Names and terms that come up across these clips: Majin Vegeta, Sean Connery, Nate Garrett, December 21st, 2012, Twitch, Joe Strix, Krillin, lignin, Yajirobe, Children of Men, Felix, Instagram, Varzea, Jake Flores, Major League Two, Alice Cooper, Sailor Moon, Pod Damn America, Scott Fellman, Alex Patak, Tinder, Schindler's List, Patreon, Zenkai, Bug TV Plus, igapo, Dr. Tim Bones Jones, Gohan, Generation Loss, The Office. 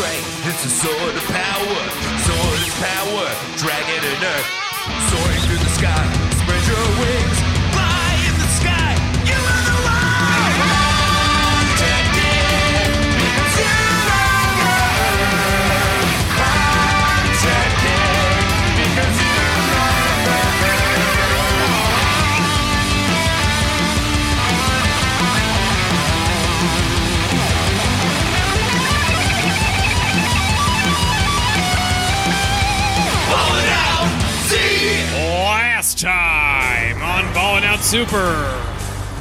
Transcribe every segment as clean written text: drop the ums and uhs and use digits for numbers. strength, it's a sword of power. Sword is power, dragon and earth. Soaring through the sky, spread your wings. Fly in the sky, you are the one. Contacted, because you're my girl. Contacted, because you're my girl. Last time on Ballin' Out Super,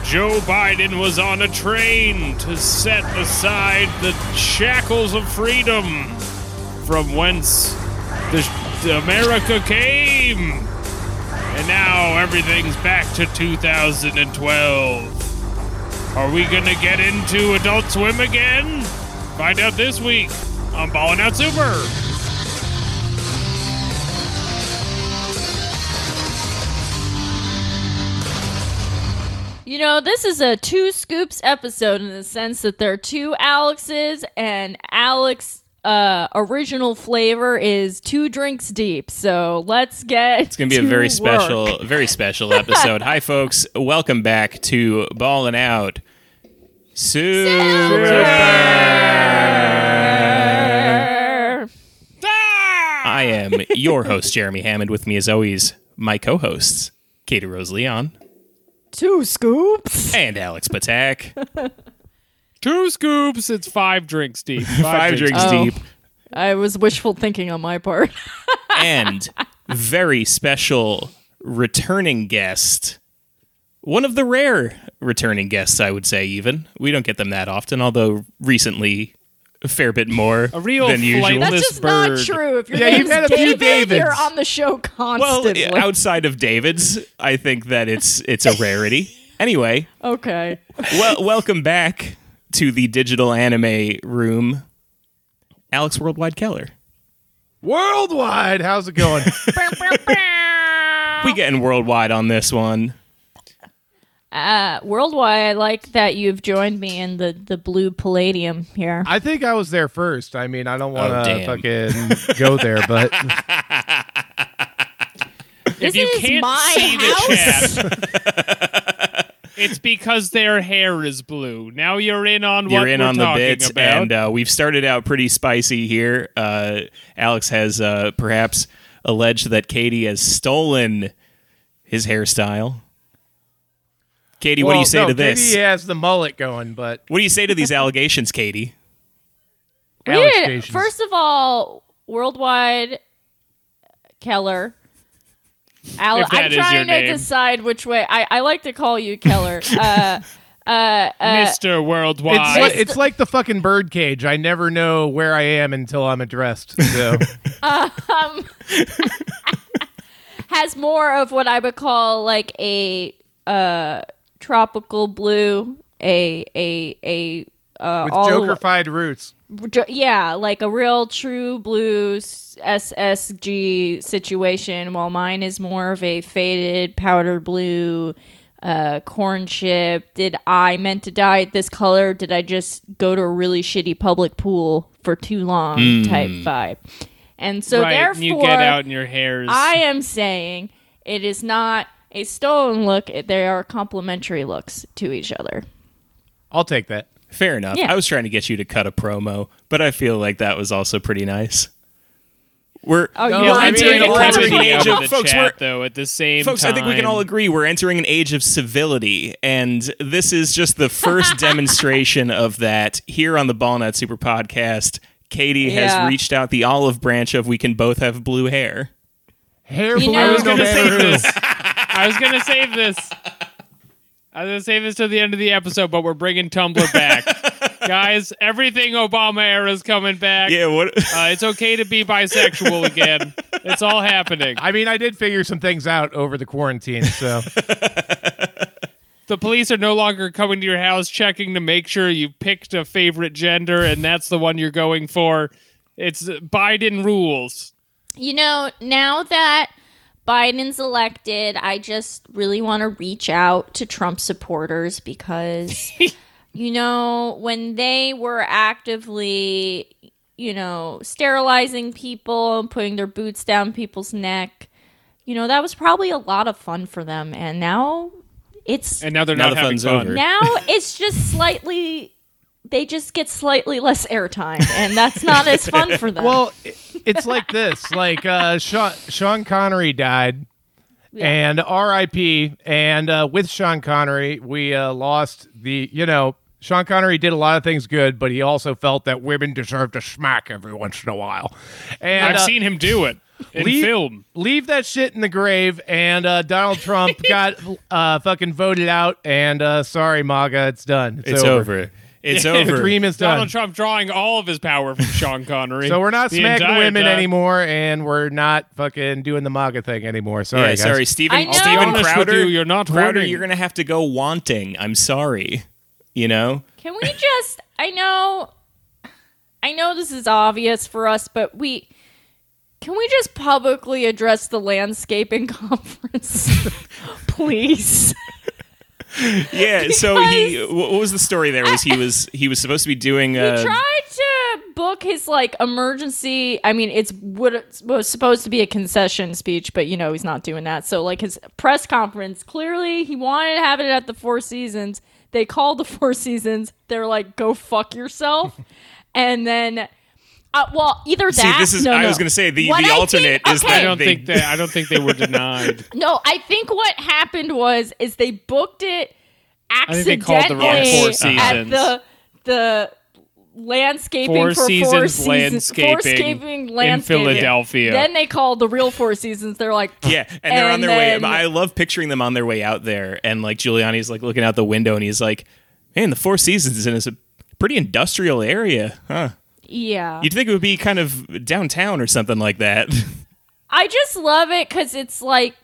Joe Biden was on a train to set aside the shackles of freedom from whence America came. And now everything's back to 2012. Are we going to get into Adult Swim again? Find out this week on Ballin' Out Super. You know, this is a two scoops episode in the sense that there are two Alexes, and Alex original flavor is two drinks deep. So let's get It's going to be a very special episode. Hi, folks. Welcome back to Ballin' Out Super. I am your host, Jeremy Hammond. With me, as always, my co-hosts, Katie Rose Leon. Two scoops. And Alex Patak. Two scoops. It's five drinks deep. Five drinks deep. I was wishful thinking on my part. And very special returning guest. One of the rare returning guests, I would say, even. We don't get them that often, although recently a fair bit more a real than usual. That's just bird. Not true. If your you've had a few Davids. You're on the show constantly. Well, outside of David's, I think that it's a rarity. Anyway. Okay. Well, welcome back to the digital anime room, Alex Worldwide Keller. Worldwide, how's it going? We getting worldwide on this one. Worldwide, I like that you've joined me in the blue palladium here. I think I was there first. I mean, I don't want to fucking go there, but if you can't see the chat, it's because their hair is blue. Now you're in on what we're talking about. You're in on the bits, and we've started out pretty spicy here. Alex has perhaps alleged that Katie has stolen his hairstyle. Katie, what do you say to this? Katie has the mullet going, but... What do you say to these allegations, Katie? First of all, Worldwide Keller. I'm trying to decide which way. I like to call you Keller. Mr. Worldwide. It's like the fucking birdcage. I never know where I am until I'm addressed. So. Has more of what I would call like a... tropical blue, with Joker-fied roots. Yeah, like a real true blue SSG situation, while mine is more of a faded powder blue, corn chip. Did I meant to dye it this color? Did I just go to a really shitty public pool for too long type vibe? And so therefore... you get out in your hairs. I am saying it is not... a stolen look, they are complementary looks to each other. I'll take that. Fair enough. Yeah. I was trying to get you to cut a promo, but I feel like that was also pretty nice. We're entering an age of folks, though, at the same time. I think we can all agree we're entering an age of civility, and this is just the first demonstration of that here on the Ballin' Out Super podcast. Katie has reached out the olive branch of we can both have blue hair. Hair blue. I was going to save this to the end of the episode, but we're bringing Tumblr back. Guys, everything Obama era is coming back. Yeah, it's okay to be bisexual again. It's all happening. I mean, I did figure some things out over the quarantine, so... The police are no longer coming to your house checking to make sure you picked a favorite gender, and that's the one you're going for. It's Biden rules. You know, now that... Biden's elected, I just really want to reach out to Trump supporters because, you know, when they were actively you know, sterilizing people and putting their boots down people's neck. You know, that was probably a lot of fun for them. And now it's... And now they're not having fun. Now it's just slightly... They just get slightly less airtime, and that's not as fun for them. Well, it's like this. Like, Sean Connery died, yeah. And R.I.P., and with Sean Connery, we lost the, you know... Sean Connery did a lot of things good, but he also felt that women deserved to smack every once in a while. And I've seen him do it in film. Leave that shit in the grave, and Donald Trump got fucking voted out, and sorry, MAGA, it's done. It's over. It's over. The dream is done. Donald Trump drawing all of his power from Sean Connery. So we're not smacking women anymore, and we're not fucking doing the MAGA thing anymore. Sorry, guys. Sorry, Steven Crowder, you're not Crowder, you're going to have to go wanting. I'm sorry. You know? Can we just... I know this is obvious for us, but can we just publicly address the landscaping conference? Please. Yeah, because so what was the story there? He was supposed to be doing... He tried to book his, like, emergency... I mean, it was supposed to be a concession speech, but, you know, he's not doing that. So, like, his press conference, clearly he wanted to have it at the Four Seasons... They called the Four Seasons. They're like, "Go fuck yourself," and then, well, either that. See, this is. I was going to say the alternate is that I don't think they were denied. No, I think what happened was they booked it accidentally at the landscaping for Four Seasons landscaping in Philadelphia. Then they called the real Four Seasons. They're like, yeah, and they're on their way. I love picturing them on their way out there, and like Giuliani's like looking out the window, and he's like, man, the Four Seasons is in a pretty industrial area, huh? Yeah, you'd think it would be kind of downtown or something like that. I just love it because it's like.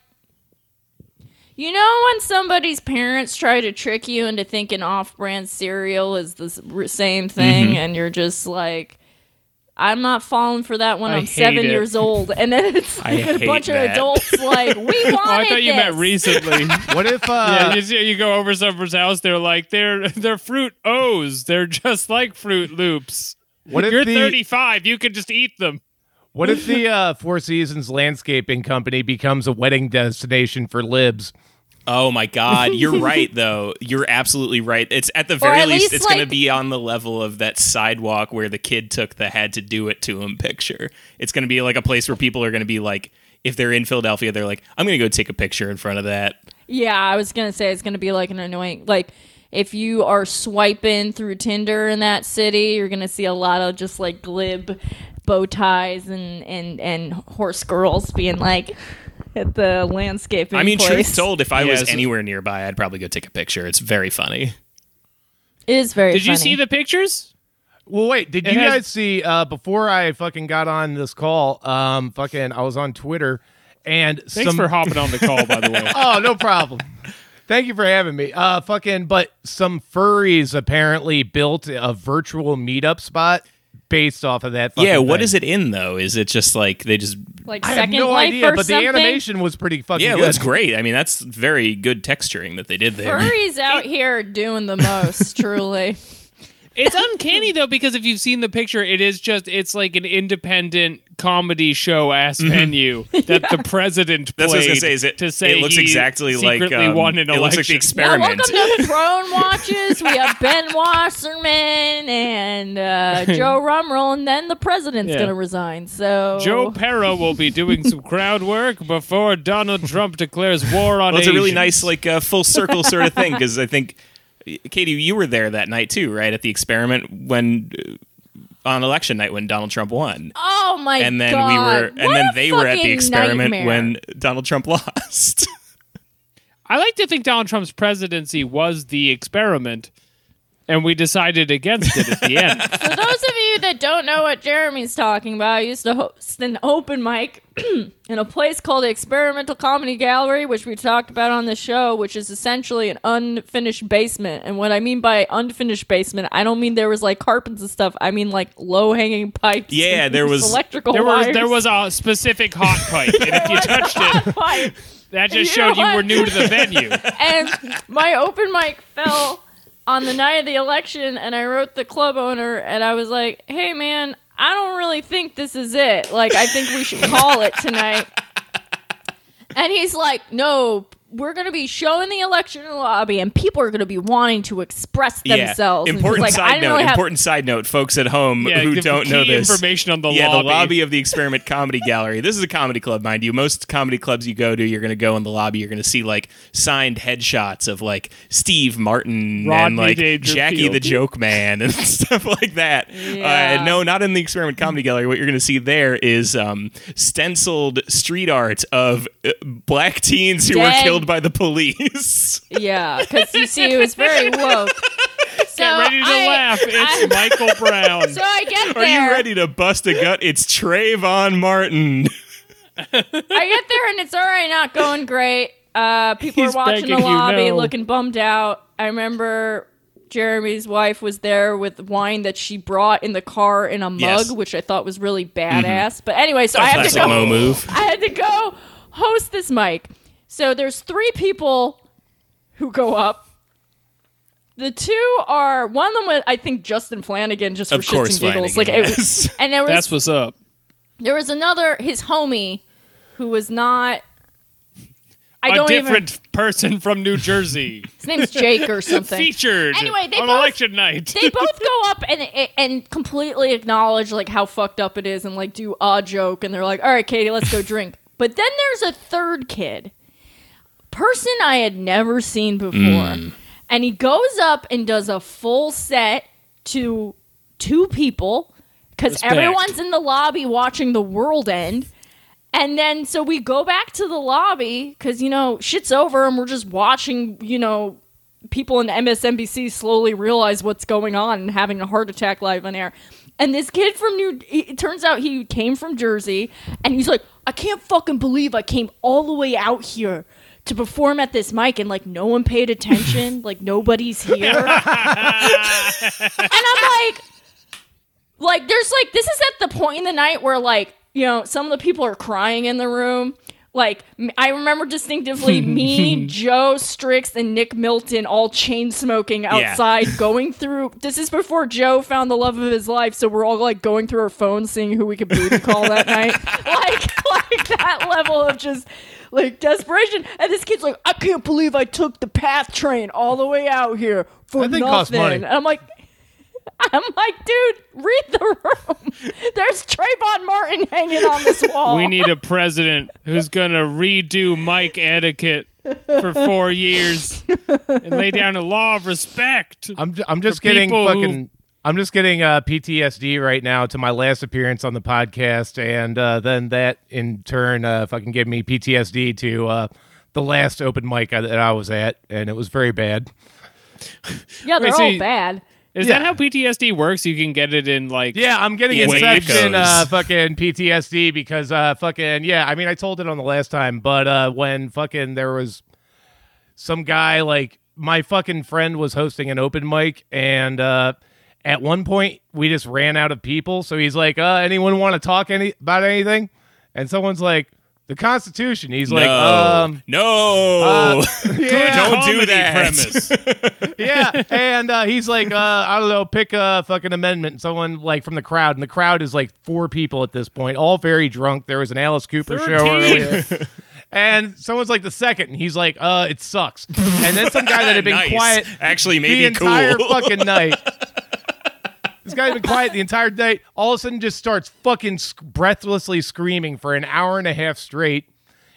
You know when somebody's parents try to trick you into thinking off-brand cereal is the same thing, mm-hmm. and you're just like, I'm not falling for that when I'm 7 years old. And then it's like a bunch of adults like, we wanted this. Oh, I thought you meant recently. What if... you go over someone's house, they're like, they're fruit O's. They're just like Fruit Loops. What if you're 35, you can just eat them. What if the Four Seasons Landscaping Company becomes a wedding destination for libs? Oh, my God. You're right, though. You're absolutely right. It's at the very least, it's like, going to be on the level of that sidewalk where the kid took the had to do it to him picture. It's going to be like a place where people are going to be like, if they're in Philadelphia, they're like, I'm going to go take a picture in front of that. Yeah, I was going to say it's going to be like an annoying... like. If you are swiping through Tinder in that city, you're going to see a lot of just like glib bow ties and horse girls being like at the landscaping. I mean, truth told, if I was anywhere nearby, I'd probably go take a picture. It's very funny. It is very funny. Did you see the pictures? Well, wait, did you guys see, before I fucking got on this call, I was on Twitter and thanks for hopping on the call, by the way. Oh, no problem. Thank you for having me. But some furries apparently built a virtual meetup spot based off of that. What is it in though? Is it just like they just like I Second have no Life idea, or but something? The animation was pretty fucking good. Yeah, it was great. I mean, that's very good texturing that they did there. Furries out here doing the most, truly. It's uncanny though, because if you've seen the picture, it's like an independent comedy show ass venue that the president played. That's what I was gonna say. It looks exactly like won an election. It looks like the experiment. Now, welcome to Throne Watches. We have Ben Wasserman and Joe Rumroll, and then the president's gonna resign. So Joe Pera will be doing some crowd work before Donald Trump declares war on. It's a really nice like full circle sort of thing because I think. Katie, you were there that night too, right? At the experiment when on election night when Donald Trump won. Oh my god! And then god. They were at the experiment when Donald Trump lost. I like to think Donald Trump's presidency was the experiment, and we decided against it at the end. For those of you that don't know what Jeremy's talking about, I used to host an open mic in a place called the Experimental Comedy Gallery, which we talked about on the show, which is essentially an unfinished basement. And what I mean by unfinished basement, I don't mean there was like carpets and stuff. I mean like low-hanging pipes. Yeah, there was electrical wires. There was a specific hot pipe, and if you touched it, that just showed you were new to the venue. And my open mic fell on the night of the election, and I wrote the club owner, and I was like, hey, man, I don't really think this is it. Like, I think we should call it tonight. And he's like, no, we're going to be showing the election lobby and people are going to be wanting to express themselves. Yeah. Important, like, side note, important side note, folks at home who don't know this. Information on the lobby. The lobby of the Experiment Comedy Gallery. This is a comedy club, mind you. Most comedy clubs you go to, you're going to go in the lobby. You're going to see, like, signed headshots of, like, Steve Martin Rodney and, like, Jackie the Joke Man and stuff like that. Yeah. No, not in the Experiment Comedy Gallery. What you're going to see there is stenciled street art of black teens who were killed by the police. Yeah, because you see, it was very woke. So get ready to laugh. It's Michael Brown. So I get there. Are you ready to bust a gut? It's Trayvon Martin. I get there and it's already not going great. People are watching the lobby, looking bummed out. I remember Jeremy's wife was there with wine that she brought in the car in a mug, which I thought was really badass. Mm-hmm. But anyway, so I had to go host this mic. So there's three people who go up. The two are... One of them was, I think, Justin Flanagan, just for shits and giggles. Like, it was, and there was, that's what's up. There was another... His homie, who was not... A different person from New Jersey. His name's Jake or something. Featured anyway, on election night. They both go up and completely acknowledge, like, how fucked up it is and, like, do a joke. And they're like, all right, Katie, let's go drink. But then there's a third kid. Person I had never seen before. And he goes up and does a full set to two people because everyone's in the lobby watching the world end. And then so we go back to the lobby because, you know, shit's over and we're just watching, you know, people in MSNBC slowly realize what's going on and having a heart attack live on air. And this kid from it turns out he came from Jersey and he's like, I can't fucking believe I came all the way out here to perform at this mic, and, like, no one paid attention. Like, nobody's here. And I'm like, there's, like, this is at the point in the night where, like, you know, some of the people are crying in the room. Like, I remember distinctively me, Joe Strix, and Nick Milton all chain smoking outside, going through. This is before Joe found the love of his life, so we're all, like, going through our phones, seeing who we could booty call that night. Like that level of just... like desperation, and this kid's like, I can't believe I took the PATH train all the way out here for nothing. Cost money. And I'm like, dude, read the room. There's Trayvon Martin hanging on this wall. We need a president who's gonna redo mic etiquette for 4 years and lay down a law of respect. I'm just getting PTSD right now to my last appearance on the podcast, and then that in turn fucking gave me PTSD to the last open mic that I was at, and it was very bad. Yeah, they're all bad. Is that how PTSD works? You can get it in like... Yeah, I'm getting infection fucking PTSD because fucking... Yeah, I mean, I told it on the last time, but when fucking there was some guy, like, my fucking friend was hosting an open mic, and... at one point, we just ran out of people. So he's like, anyone want to talk about anything? And someone's like, the Constitution. He's like, no, don't do that. Premise. Yeah. And he's like, I don't know, pick a fucking amendment. And someone like from the crowd. And the crowd is like 4 people at this point, all very drunk. There was an Alice Cooper 13. Show earlier. And someone's like the second, and he's like, it sucks. And then some guy that had been quiet actually maybe the entire fucking night. This guy's been quiet the entire night. All of a sudden, just starts fucking breathlessly screaming for an hour and a half straight,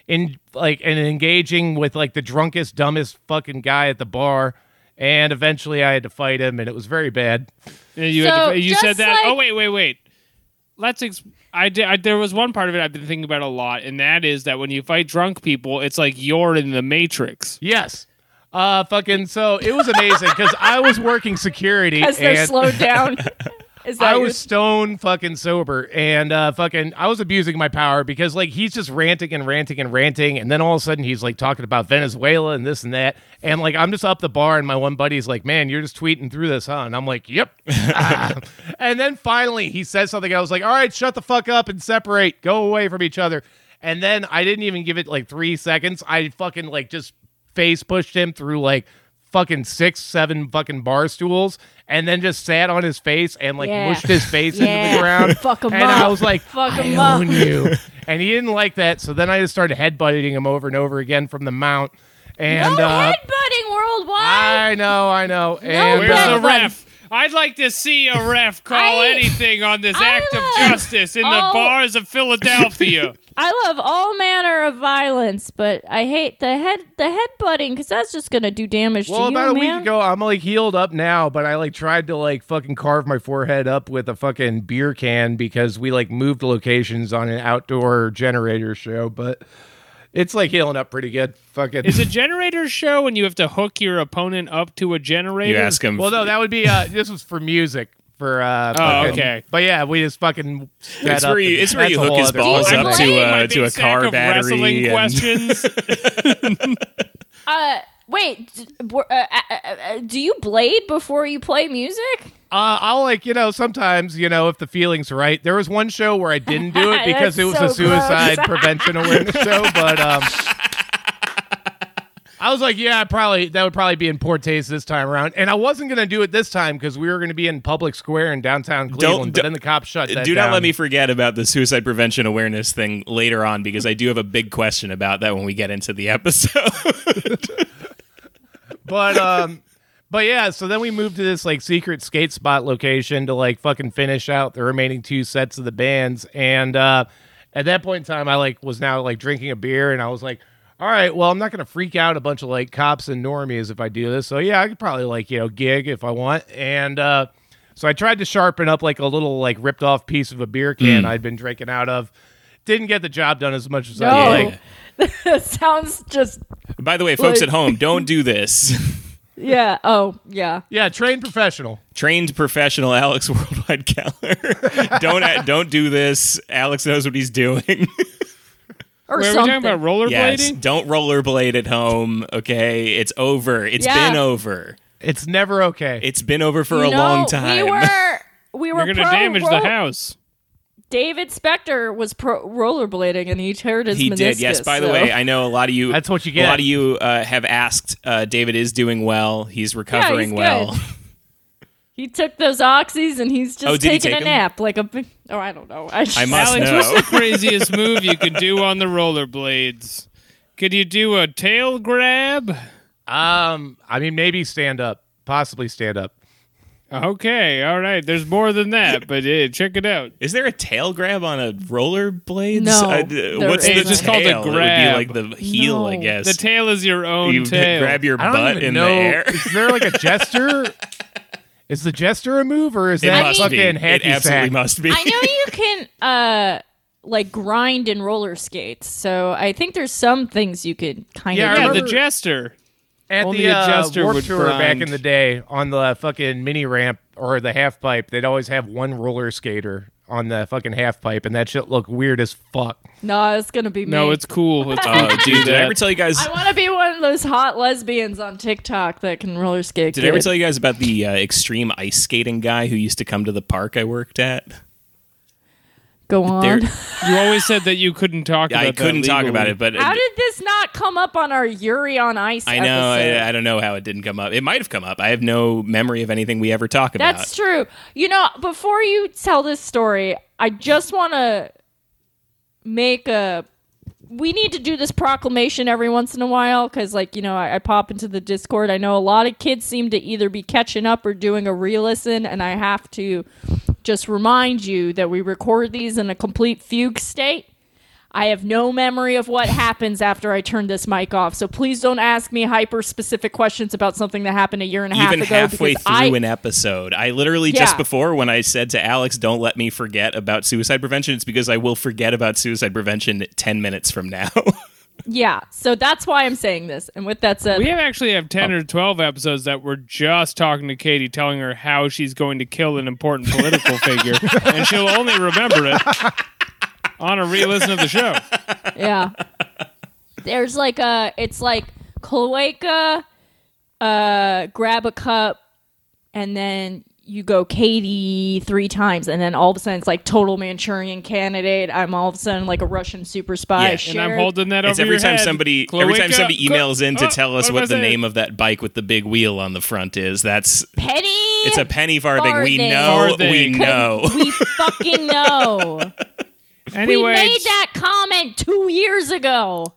and engaging with like the drunkest, dumbest fucking guy at the bar. And eventually, I had to fight him, and it was very bad. You said that. Like... Oh wait. There was one part of it I've been thinking about a lot, and that is that when you fight drunk people, it's like you're in the Matrix. Yes. Fucking, so it was amazing because I was working security as they're slowed down. I was stone fucking sober, and fucking I was abusing my power because like he's just ranting, and then all of a sudden he's like talking about Venezuela and this and that, and like I'm just up the bar, and my one buddy's like, "Man, you're just tweeting through this, huh?" And I'm like, "Yep." And then finally he says something. I was like, "All right, shut the fuck up and separate, go away from each other." And then I didn't even give it like 3 seconds. I fucking like just face pushed him through like fucking 6, 7 fucking bar stools and then just sat on his face and like mushed his face into the ground. Fuck him and up. And I was like, fuck him up. I own you. And he didn't like that. So then I just started headbutting him over and over again from the mount. And no headbutting worldwide. I know. No, and where's the ref? I'd like to see a ref call anything on this act of justice in the bars of Philadelphia. I love all manner of violence, but I hate the headbutting because that's just gonna do damage to you, man. Well, about a week ago, I'm like healed up now, but I like tried to like fucking carve my forehead up with a fucking beer can because we like moved locations on an outdoor generator show, but. It's like healing up pretty good. Fuck it. Is a generator show when you have to hook your opponent up to a generator? You ask him. Well, no, that would be, this was for music. Okay. But yeah, we just fucking set up. It's where you hook his balls up to a car battery. And... questions. Wait, do you blade before you play music? I'll like, you know, sometimes, you know, if the feeling's right. There was one show where I didn't do it because it was a suicide prevention awareness show, but I was like, yeah, that would probably be in poor taste this time around. And I wasn't going to do it this time because we were going to be in Public Square in downtown Cleveland, but then the cops shut that down. Do not let me forget about the suicide prevention awareness thing later on because I do have a big question about that when we get into the episode. But yeah, so then we moved to this like secret skate spot location to like fucking finish out the remaining 2 sets of the bands. And at that point in time, I like was now like drinking a beer, and I was like, all right, well, I'm not gonna freak out a bunch of like cops and normies if I do this. So yeah, I could probably like, you know, gig if I want. And so I tried to sharpen up like a little like ripped off piece of a beer can I'd been drinking out of. Didn't get the job done as much as I like. Sounds just. By the way, folks at home, don't do this. Yeah. Oh, yeah. Yeah. Trained professional. Alex Worldwide Keller. Don't do this. Alex knows what he's doing. Or wait, are we talking about rollerblading? Yes. Don't rollerblade at home. Okay. It's over. It's been over. It's never okay. It's been over for a long time. We were going to damage the house. David Spector was rollerblading, and he teared his meniscus. He did, yes. By the way, I know a lot of you. That's what you get. A lot of you have asked. David is doing well. He's recovering well. Good. He took those oxys, and he's just taking a nap like a. Oh, I don't know. I must know. Alex, what's the craziest move you could do on the rollerblades? Could you do a tail grab? I mean, maybe stand up, possibly stand up. Okay, all right. There's more than that, but check it out. Is there a tail grab on a rollerblades? No. It's just called a grab. It would be like the heel, I guess. The tail is your own tail. You grab your butt in the air. Is there like a gesture? Is the gesture a move, or is that fucking hacky sack? It absolutely must be. I know you can like grind in roller skates, so I think there's some things you could kind of do. Yeah, the gesture. At only the Warped Tour back in the day on the fucking mini ramp or the half pipe, they'd always have one roller skater on the fucking half pipe, and that shit looked weird as fuck. No, it's gonna be me. No, it's cool. It's dude, did I ever tell you guys? I want to be one of those hot lesbians on TikTok that can roller skate. Did I ever tell you guys about the extreme ice skating guy who used to come to the park I worked at? Go on. You always said that you couldn't talk about it. I couldn't talk about it, but... How did this not come up on our Yuri on Ice episode? I know. I don't know how it didn't come up. It might have come up. I have no memory of anything we ever talk about. That's true. You know, before you tell this story, I just want to make a... We need to do this proclamation every once in a while, because, like, you know, I pop into the Discord. I know a lot of kids seem to either be catching up or doing a re-listen, and I have to... just remind you that we record these in a complete fugue state. I have no memory of what happens after I turn this mic off, so please don't ask me hyper-specific questions about something that happened a year and a half ago. Even halfway through an episode. I literally just before, when I said to Alex, don't let me forget about suicide prevention, it's because I will forget about suicide prevention 10 minutes from now. Yeah, so that's why I'm saying this. And with that said... We have 10 or 12 episodes that we're just talking to Katie, telling her how she's going to kill an important political figure, and she'll only remember it on a re-listen of the show. Yeah. There's like a... It's like cloaca, grab a cup, and then you go Katie three times, and then all of a sudden it's like total Manchurian Candidate. I'm all of a sudden like a Russian super spy. Yeah, and I'm holding that it's over your head. Every time somebody emails in to tell us what the name of that bike with the big wheel on the front is. That's penny. It's a penny farthing. We know. We fucking know. Anyway, we made that comment 2 years ago.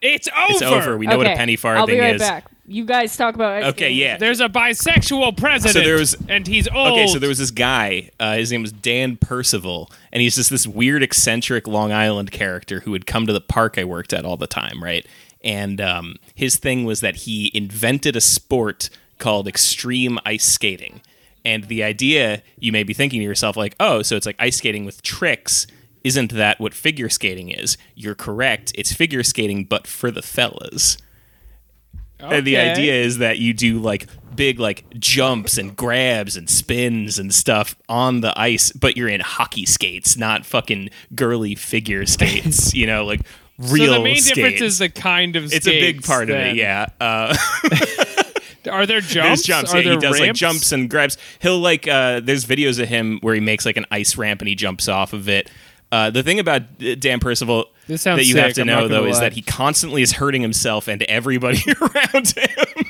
It's over. We know what a penny farthing is. I'll be right back. You guys talk about... Yeah. There's a bisexual president, and he's old. Okay, so there was this guy, his name was Dan Percival, and he's just this weird, eccentric Long Island character who would come to the park I worked at all the time, right? And his thing was that he invented a sport called extreme ice skating. And the idea, you may be thinking to yourself, like, oh, so it's like ice skating with tricks. Isn't that what figure skating is? You're correct. It's figure skating, but for the fellas. Okay. And the idea is that you do like big like jumps and grabs and spins and stuff on the ice, but you're in hockey skates, not fucking girly figure skates, you know, like real skates. So the main difference is the kind of skates. It's a big part of it, yeah. Are there jumps? There's jumps. He does ramps? Like jumps and grabs. He'll like, there's videos of him where he makes like an ice ramp and he jumps off of it. The thing about Dan Percival that you have to know, though, is that he constantly is hurting himself and everybody around him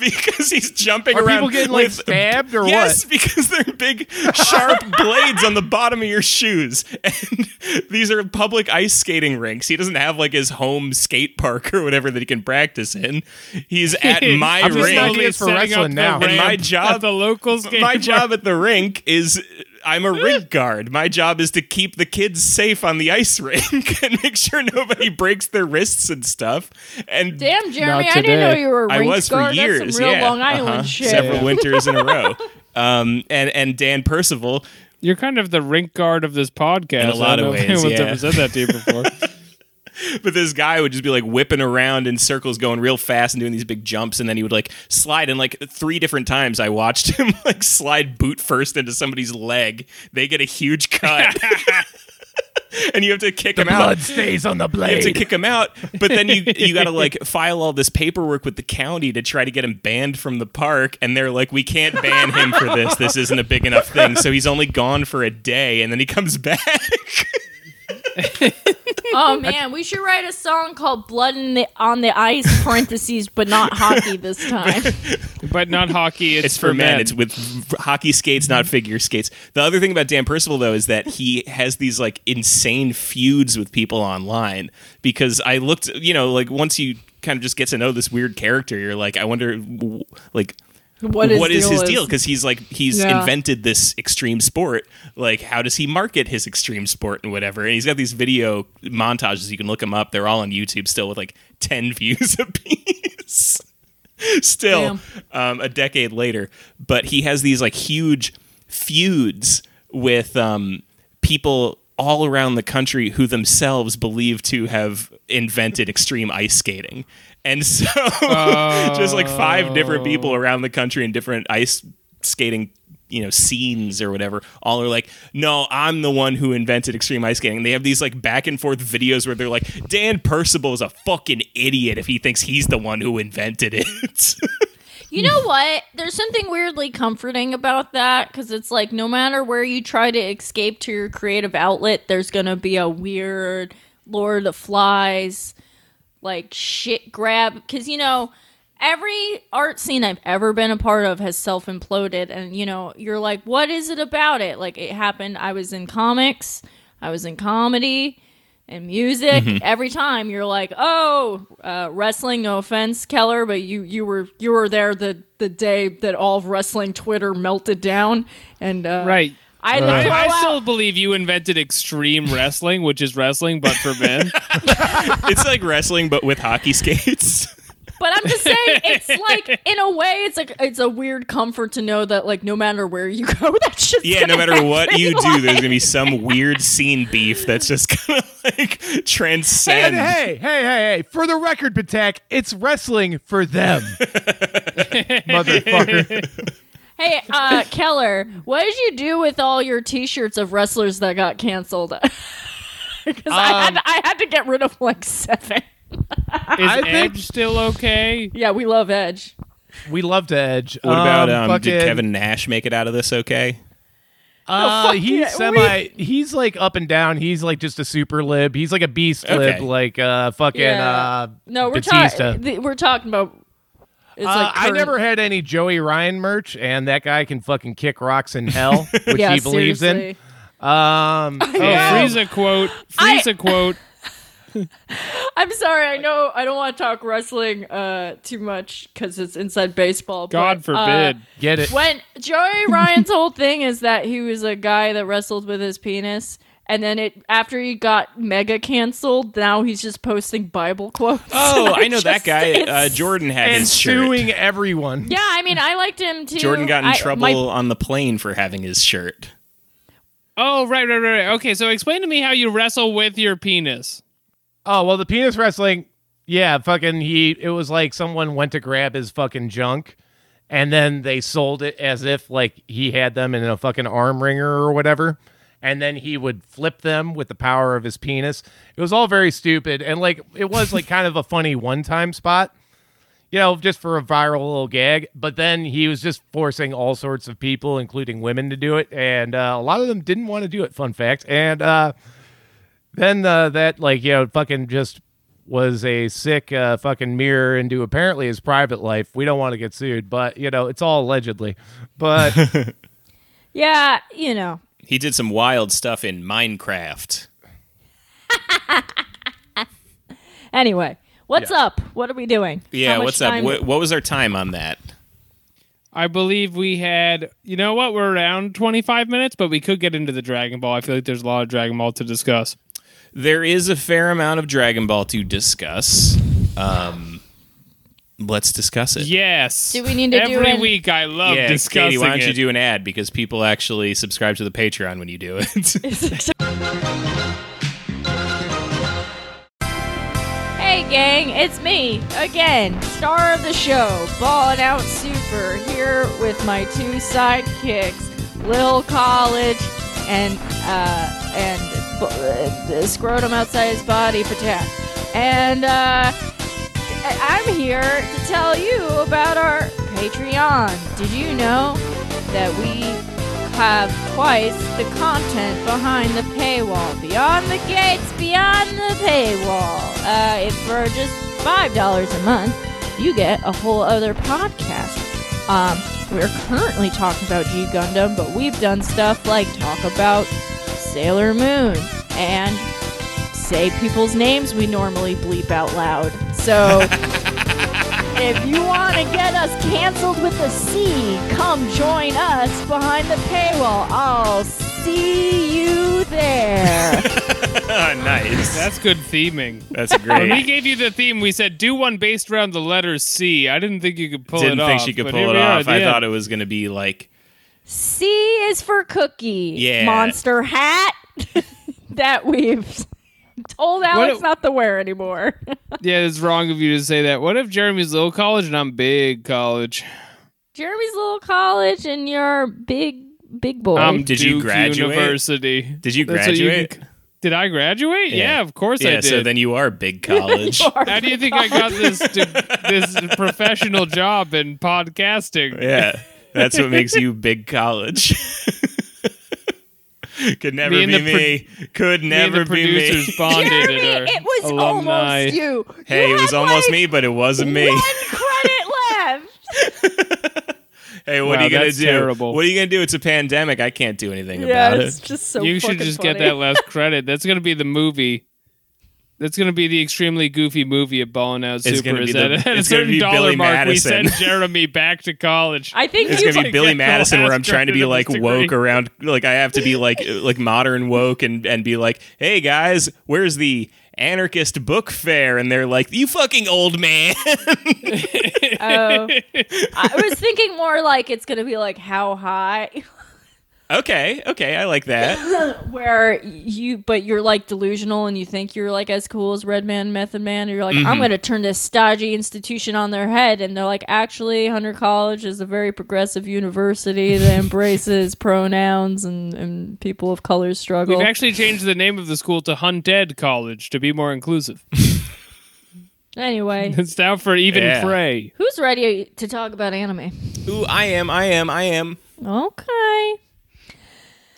because he's jumping around. Are people getting, like, stabbed or what? Yes, because they're big, sharp blades on the bottom of your shoes. And these are public ice skating rinks. He doesn't have, like, his home skate park or whatever that he can practice in. He's at my rink. It's for wrestling now. And my job at the local skate park. My job at the rink is... I'm a rink guard. My job is to keep the kids safe on the ice rink and make sure nobody breaks their wrists and stuff. And damn, Jeremy, I didn't know you were a rink guard. I was for years. That's some real Long Island shit. Several winters in a row. And Dan Percival. You're kind of the rink guard of this podcast. In a lot of ways, yeah. I've never said that to you before. But this guy would just be like whipping around in circles, going real fast and doing these big jumps, and then he would like slide. And like three different times, I watched him like slide boot first into somebody's leg. They get a huge cut, and you have to kick him out. The blood stays on the blade. You have to kick him out, but then you got to like file all this paperwork with the county to try to get him banned from the park. And they're like, we can't ban him for this. This isn't a big enough thing. So he's only gone for a day, and then he comes back. Oh man, we should write a song called "Blood on the Ice" (parentheses) but not hockey this time. But not hockey. It's for men. It's with hockey skates, not figure skates. The other thing about Dan Percival though is that he has these like insane feuds with people online. Because I looked, you know, like once you kind of just get to know this weird character, you're like, I wonder, like. What is his deal? Because he's like invented this extreme sport. Like, how does he market his extreme sport and whatever? And he's got these video montages. You can look them up. They're all on YouTube still with like 10 views apiece. Still, a decade later. But he has these like huge feuds with people all around the country who themselves believe to have invented extreme ice skating. And so just like five different people around the country in different ice skating, you know, scenes or whatever, all are like, no, I'm the one who invented extreme ice skating. And they have these like back and forth videos where they're like, Dan Percival is a fucking idiot if he thinks he's the one who invented it. You know what? There's something weirdly comforting about that because it's like no matter where you try to escape to your creative outlet, there's going to be a weird Lord of the Flies like shit grab because, you know, every art scene I've ever been a part of has self-imploded and, you know, you're like, what is it about it? Like it happened. I was in comics. I was in comedy and music. Mm-hmm. Every time you're like, oh, wrestling, no offense, Keller, but you were there the day that all of wrestling Twitter melted down. And right. I still believe you invented extreme wrestling, which is wrestling, but for men. It's like wrestling, but with hockey skates. But I'm just saying, it's like, in a way, it's a weird comfort to know that, like, no matter where you go, that's just no matter what you do, there's gonna be some weird scene beef that's just gonna, like, transcend. Hey, for the record, Patak, it's wrestling for them. Motherfucker. Hey, Keller, what did you do with all your T-shirts of wrestlers that got canceled? Because I had to get rid of like 7. Is Edge still okay? Yeah, we love Edge. We love to edge. What about did Kevin Nash make it out of this okay? He's like up and down. He's like just a super lib. He's like a beast lib, like Batista. We're talking about. It's like I never had any Joey Ryan merch, and that guy can fucking kick rocks in hell, which he believes in. Frieza quote. I'm sorry. I know I don't want to talk wrestling too much because it's inside baseball. God forbid. Get it. When Joey Ryan's whole thing is that he was a guy that wrestled with his penis, and then after he got mega canceled, now he's just posting Bible quotes. Oh, I know that guy. Jordan had his shirt. And suing everyone. Yeah, I mean, I liked him too. Jordan got in trouble on the plane for having his shirt. Oh, right. Okay, so explain to me how you wrestle with your penis. Oh, well, the penis wrestling, it was like someone went to grab his fucking junk, and then they sold it as if, like, he had them in a fucking arm wringer or whatever, and then he would flip them with the power of his penis. It was all very stupid, and, like, it was, like, kind of a funny one-time spot, you know, just for a viral little gag, but then he was just forcing all sorts of people, including women, to do it, and a lot of them didn't want to do it, fun fact, and, then that, like, you know, fucking just was a sick fucking mirror into apparently his private life. We don't want to get sued, but, you know, it's all allegedly. But, yeah, you know. He did some wild stuff in Minecraft. Anyway, what's up? What are we doing? Yeah, what's up? What was our time on that? I believe we had, you know what, we're around 25 minutes, but we could get into the Dragon Ball. I feel like there's a lot of Dragon Ball to discuss. There is a fair amount of Dragon Ball to discuss. Let's discuss it. Yes. Do we need to every week? I love discussing it. Katie, why don't you do an ad? Because people actually subscribe to the Patreon when you do it. Hey, gang, it's me again, star of the show, Ballin' Out Super, here with my two sidekicks, Lil College and. Scrotum outside his body, Patak. And I'm here to tell you about our Patreon. Did you know that we have twice the content behind the paywall? Beyond the gates, beyond the paywall. If for just $5 a month, you get a whole other podcast. We're currently talking about G Gundam, but we've done stuff like talk about Sailor Moon, and say people's names we normally bleep out loud. So, if you want to get us canceled with a C, come join us behind the paywall. I'll see you there. Nice. That's good theming. That's great. When we gave you the theme, we said, do one based around the letter C. I didn't think you could pull it off. Didn't think she could pull it off. I thought it was going to be like... C is for cookie. Yeah. Monster hat that we've told Alex not to wear anymore. Yeah, it's wrong of you to say that. What if Jeremy's little college and I'm big college? Jeremy's little college and you're big boy. Did Duke you graduate? University. Did you graduate? Did I graduate? Yeah, of course I did. So then you are big college. How do you think I got this professional job in podcasting? Yeah. That's what makes you big college. Could never be me. Could never be me. Jeremy, it was alumni. Almost you. Hey, it was almost me, but it wasn't me. One credit left. Hey, what are you going to do? Terrible. What are you going to do? It's a pandemic. I can't do anything about it. Yeah, it's just so you should just get that last credit. That's going to be the movie. That's going to be the extremely goofy movie of Ballin' Out Super. It's going to be Billy Madison. We send Jeremy back to college. I think it's going to be Billy Madison, where I'm trying to be like woke around. Like I have to be like modern woke and be like, hey guys, where's the anarchist book fair? And they're like, you fucking old man. Oh, I was thinking more like it's going to be like How High. Okay, I like that. Where you're like delusional and you think you're like as cool as Redman, Method Man, and you're like, I'm going to turn this stodgy institution on their head, and they're like, actually, Hunter College is a very progressive university that embraces pronouns and people of color struggle. We've actually changed the name of the school to Hunted College to be more inclusive. Anyway. It's down for even prey. Who's ready to talk about anime? Ooh, I am. Okay.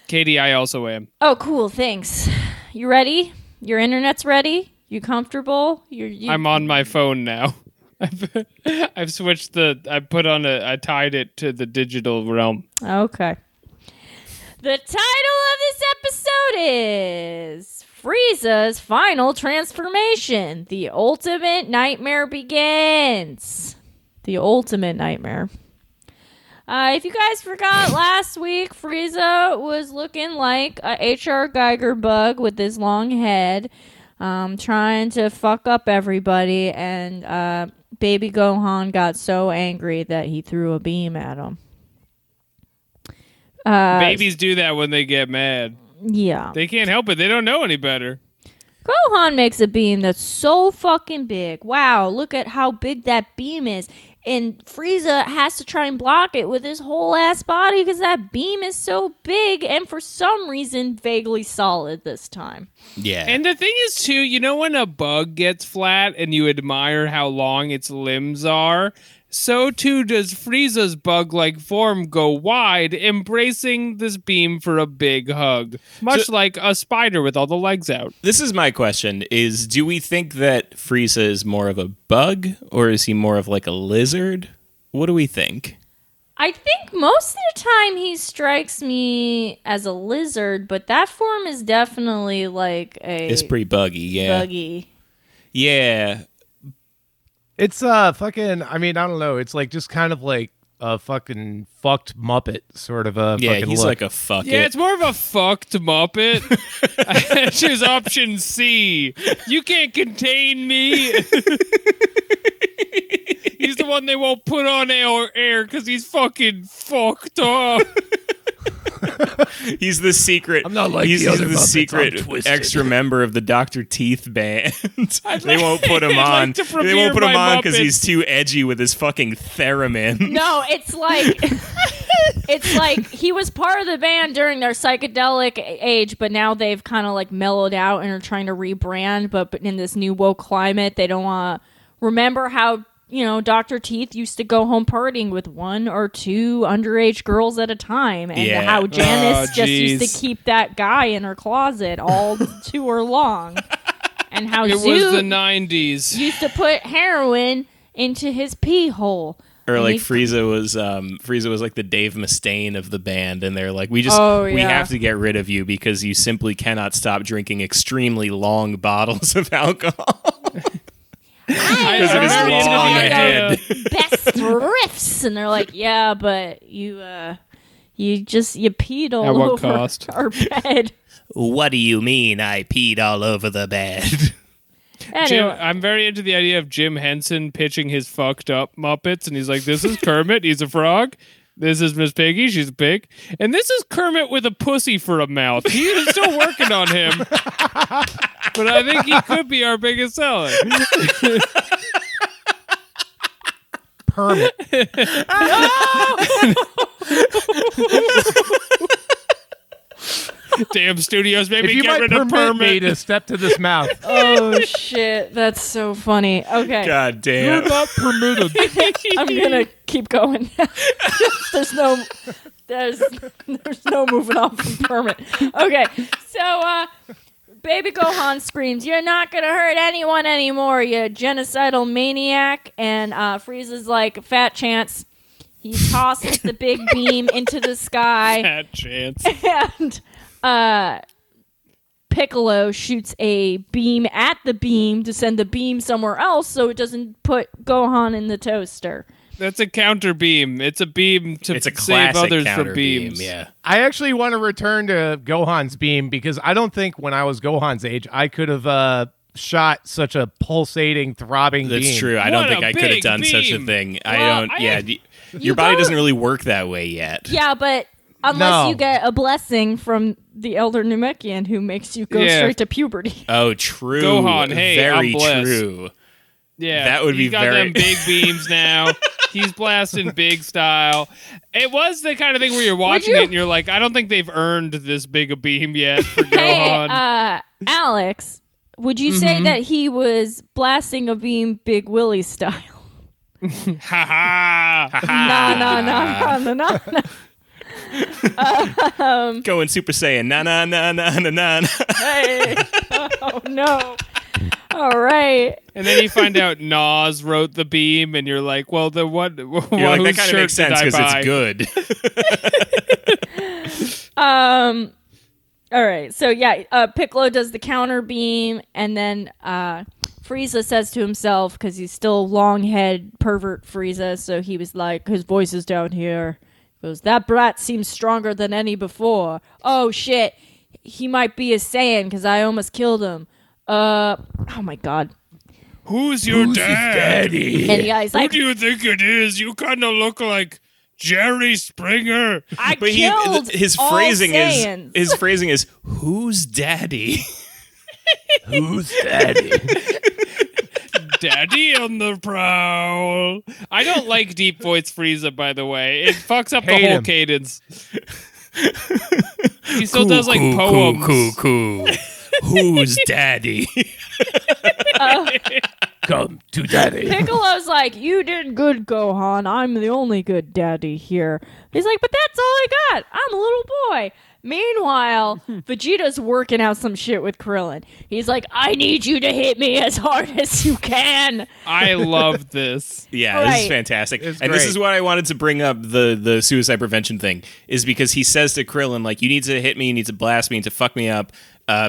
Katie, I also am. Oh, cool. Thanks. You ready? Your internet's ready? You comfortable? I'm on my phone now. I've switched I tied it to the digital realm. Okay. The title of this episode is Frieza's Final Transformation. The Ultimate Nightmare Begins. The Ultimate Nightmare. If you guys forgot, last week Frieza was looking like a H.R. Geiger bug with his long head, trying to fuck up everybody, and Baby Gohan got so angry that he threw a beam at him. Babies do that when they get mad. Yeah. They can't help it. They don't know any better. Gohan makes a beam that's so fucking big. Wow, look at how big that beam is. And Frieza has to try and block it with his whole ass body because that beam is so big and for some reason vaguely solid this time. Yeah. And the thing is, too, you know when a bug gets flat and you admire how long its limbs are? So, too, does Frieza's bug-like form go wide, embracing this beam for a big hug, much like a spider with all the legs out. This is my question, is do we think that Frieza is more of a bug, or is he more of like a lizard? What do we think? I think most of the time he strikes me as a lizard, but that form is definitely like a... It's pretty buggy, yeah. Buggy. Yeah. It's fucking, I mean, I don't know. It's like just kind of like a fucking fucked Muppet sort of a fucking look. Yeah, he's like a fuck it. Yeah, it's more of a fucked Muppet. Which is option C. You can't contain me. He's the one they won't put on air because he's fucking fucked up. He's the secret. I'm not like the other secret extra member of the Dr. Teeth band. They won't put him on. They won't put him on because he's too edgy with his fucking theremin. No, it's like he was part of the band during their psychedelic age, but now they've kind of like mellowed out and are trying to rebrand. But in this new woke climate, they don't want to remember how. You know, Dr. Teeth used to go home partying with 1 or 2 underage girls at a time, and how Janice just used to keep that guy in her closet all tour long, and how it was the 90s used to put heroin into his pee hole. Or like Frieza was like the Dave Mustaine of the band, and they're like, we have to get rid of you because you simply cannot stop drinking extremely long bottles of alcohol. I remember the best riffs, and they're like, "Yeah, but you peed all over our bed." What do you mean? I peed all over the bed. Anyway. Jim, I'm very into the idea of Jim Henson pitching his fucked up Muppets, and he's like, "This is Kermit, he's a frog. This is Miss Piggy, she's a pig, and this is Kermit with a pussy for a mouth." He's still working on him. But I think he could be our biggest seller. Permit. Damn studios, maybe get rid of Permit. Me to step to this mouth. Oh, shit. That's so funny. Okay. God damn. You're not permitted. I'm going to keep going. There's no moving on from Permit. Okay. So, Baby Gohan screams, "You're not going to hurt anyone anymore, you genocidal maniac." And Frieza's like, "Fat chance." He tosses the big beam into the sky. Fat chance. And Piccolo shoots a beam at the beam to send the beam somewhere else so it doesn't put Gohan in the toaster. That's a counter beam. It's a beam to save others from beams. Yeah. I actually want to return to Gohan's beam because I don't think when I was Gohan's age, I could have shot such a pulsating, throbbing beam. That's true. I don't think I could have done such a thing. Your body doesn't really work that way yet. Yeah, but unless you get a blessing from the Elder Namekian who makes you go straight to puberty. Oh, true. Gohan, hey, very true. Yeah, that would be very... He's got them big beams now. He's blasting big style. It was the kind of thing where you're watching it and you're like, I don't think they've earned this big a beam yet for Gohan. Hey, Alex, Would you say that he was blasting a beam Big Willie style? Going Super Saiyan. Hey. Oh, no. All right. And then you find out Nas wrote the beam, and you're like, well, the one. You're like, that kind of makes sense because it's good. All right. So, yeah, Piccolo does the counter beam, and then Frieza says to himself, because he's still long head pervert Frieza, so he was like, his voice is down here. He goes, that brat seems stronger than any before. Oh, shit. He might be a Saiyan because I almost killed him. Oh my god. Who's your daddy? And yeah, like, who do you think it is? You kind of look like Jerry Springer. His phrasing is who's daddy? Who's daddy? Daddy on the prowl. I don't like deep voice Frieza, by the way. It fucks up the whole cadence. He still does like poems. Cool. Who's daddy? Come to daddy. Piccolo's like, you did good, Gohan. I'm the only good daddy here. He's like, but that's all I got. I'm a little boy. Meanwhile, Vegeta's working out some shit with Krillin. He's like, I need you to hit me as hard as you can. I love this. Yeah, right. This is fantastic. It's and great. This is what I wanted to bring up, the suicide prevention thing, is because he says to Krillin, like, you need to hit me, you need to blast me, you need to fuck me up,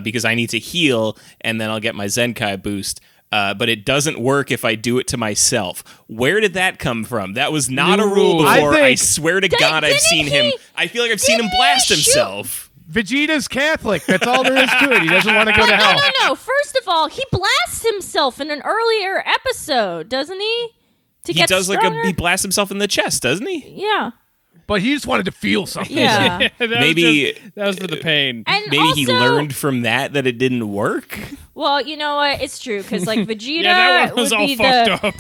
because I need to heal, and then I'll get my Zenkai boost. But it doesn't work if I do it to myself. Where did that come from? That was not a rule before. I swear to God, I've seen him. I feel like I've seen him blast himself. Vegeta's Catholic. That's all there is to it. He doesn't want to go to hell. No. First of all, he blasts himself in an earlier episode, doesn't he? He blasts himself in the chest, doesn't he? Yeah. But he just wanted to feel something. Yeah. That was for the pain. And maybe also, he learned from that it didn't work. Well, you know what? It's true, because like Vegeta that one was all fucked up.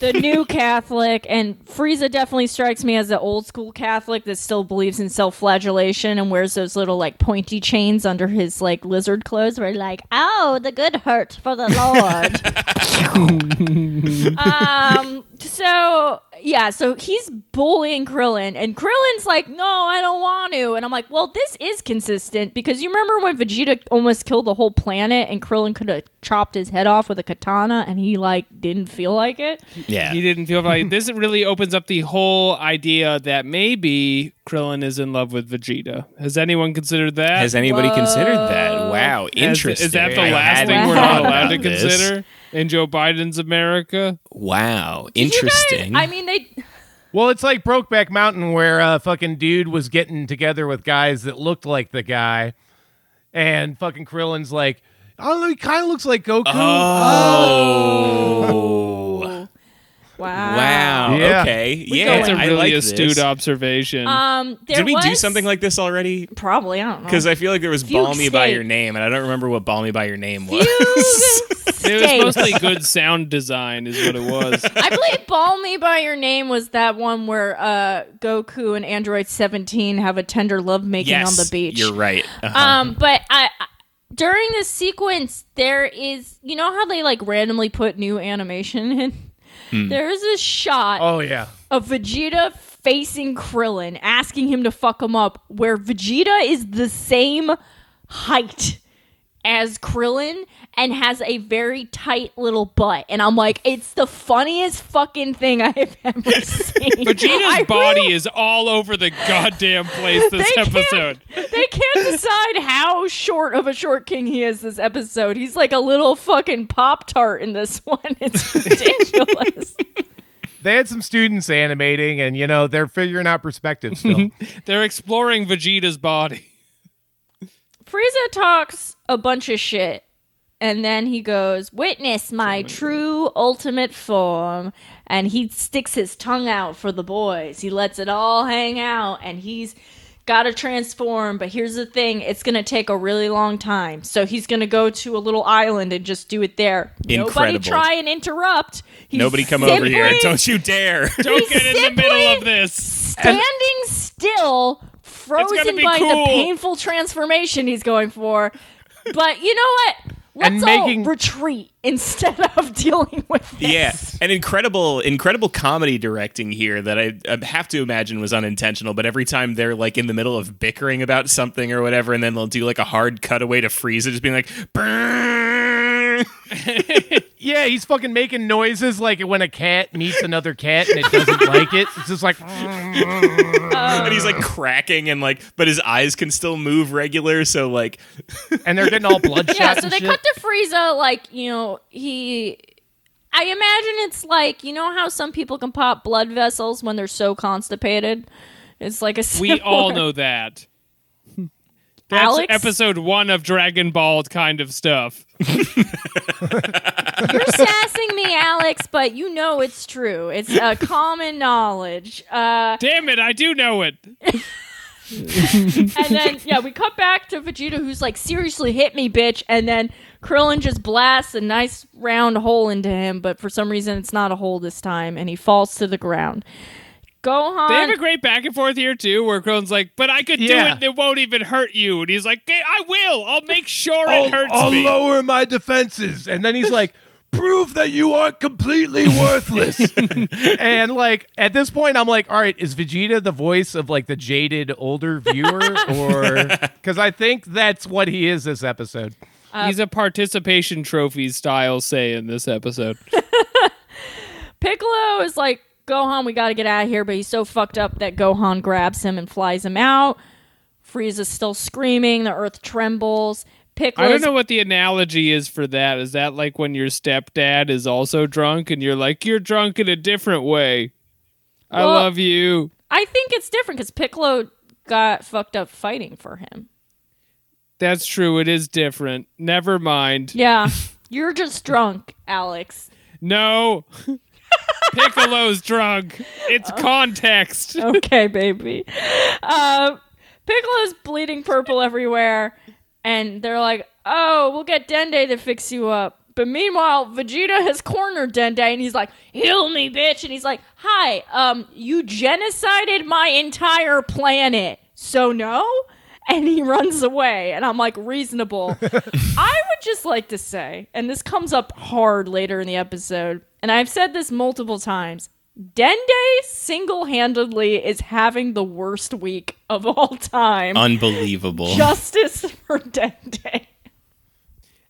The new Catholic, and Frieza definitely strikes me as the old school Catholic that still believes in self-flagellation and wears those little like pointy chains under his like lizard clothes where like, oh, the good hurt for the Lord. So he's bullying Krillin, and Krillin's like, no, I don't want to. And I'm like, well, this is consistent, because you remember when Vegeta almost killed the whole planet and Krillin could have chopped his head off with a katana and he like didn't feel like it? Yeah. He didn't feel like it. This really opens up the whole idea that maybe Krillin is in love with Vegeta. Has anyone considered that? Has anybody considered that? Wow, interesting. Is that the last thing we're not allowed to consider? In Joe Biden's America? Wow, interesting. Well, it's like Brokeback Mountain, where a fucking dude was getting together with guys that looked like the guy, and fucking Krillin's like, I don't know, he kind of looks like Goku. Oh. Wow. Yeah. Okay. That's a really astute observation. Did we do something like this already? Probably. I don't know. Because I feel like there was Ball Me By Your Name, and I don't remember what Ball Me By Your Name was. It was mostly good sound design is what it was. I believe Ball Me By Your Name was that one where Goku and Android 17 have a tender lovemaking on the beach. You're right. Uh-huh. During this sequence, there is... You know how they like randomly put new animation in? There is a shot of Vegeta facing Krillin, asking him to fuck him up, where Vegeta is the same height as Krillin and has a very tight little butt, and I'm like, it's the funniest fucking thing I have ever seen. Vegeta's body is all over the goddamn place this episode. They can't decide how short of a short king he is this episode. He's like a little fucking Pop-Tart in this one. It's ridiculous. They had some students animating, and you know, they're figuring out perspectives still. They're exploring Vegeta's body. Frieza talks a bunch of shit, and then he goes, witness my true ultimate form, and he sticks his tongue out for the boys. He lets it all hang out, and he's got to transform, but here's the thing, it's going to take a really long time, so he's going to go to a little island and just do it there. Incredible. Nobody try and interrupt. Nobody come over here. Don't you dare. Don't get in the middle of this. Standing still, frozen by the painful transformation he's going for. But you know what? Let's all retreat instead of dealing with this. Yeah, an incredible comedy directing here that I have to imagine was unintentional, but every time they're like in the middle of bickering about something or whatever, and then they'll do like a hard cutaway to Frieza just being like, yeah, he's fucking making noises like when a cat meets another cat and it doesn't like it. It's just like, and he's like cracking and like, but his eyes can still move regular. So like, and they're getting all bloodshot. Yeah, so they cut to Frieza. Like, you know, I imagine it's like, you know how some people can pop blood vessels when they're so constipated. It's like a. We all know that. That's Alex? Episode 1 of Dragon Ball kind of stuff. You're sassing me, Alex, but you know it's true. It's common knowledge. Damn it, I do know it. And then, yeah, we cut back to Vegeta, who's like, seriously, hit me, bitch. And then Krillin just blasts a nice round hole into him, but for some reason it's not a hole this time, and he falls to the ground. Gohan. They have a great back and forth here, too, where Krillin's like, but I could do it and it won't even hurt you. And he's like, I will. I'll make sure it hurts me. I'll lower my defenses. And then he's like, prove that you aren't completely worthless. And like, at this point, I'm like, all right, is Vegeta the voice of like the jaded older viewer? Or because I think that's what he is this episode. He's a participation trophy style say in this episode. Piccolo is like, Gohan, we gotta get out of here, but he's so fucked up that Gohan grabs him and flies him out. Frieza's still screaming, the earth trembles. Piccolo's... I don't know what the analogy is for that. Is that like when your stepdad is also drunk and you're like, you're drunk in a different way? Well, I love you. I think it's different because Piccolo got fucked up fighting for him. That's true, it is different. Never mind. Yeah, you're just drunk, Alex. No. Piccolo's drunk. It's context. Okay, baby. Piccolo's bleeding purple everywhere, and they're like, oh, we'll get Dende to fix you up. But meanwhile, Vegeta has cornered Dende, and he's like, heal me, bitch. And he's like, hi, you genocided my entire planet, so no? And he runs away, and I'm like, reasonable. I would just like to say, and this comes up hard later in the episode, and I've said this multiple times, Dende single-handedly is having the worst week of all time. Unbelievable. Justice for Dende.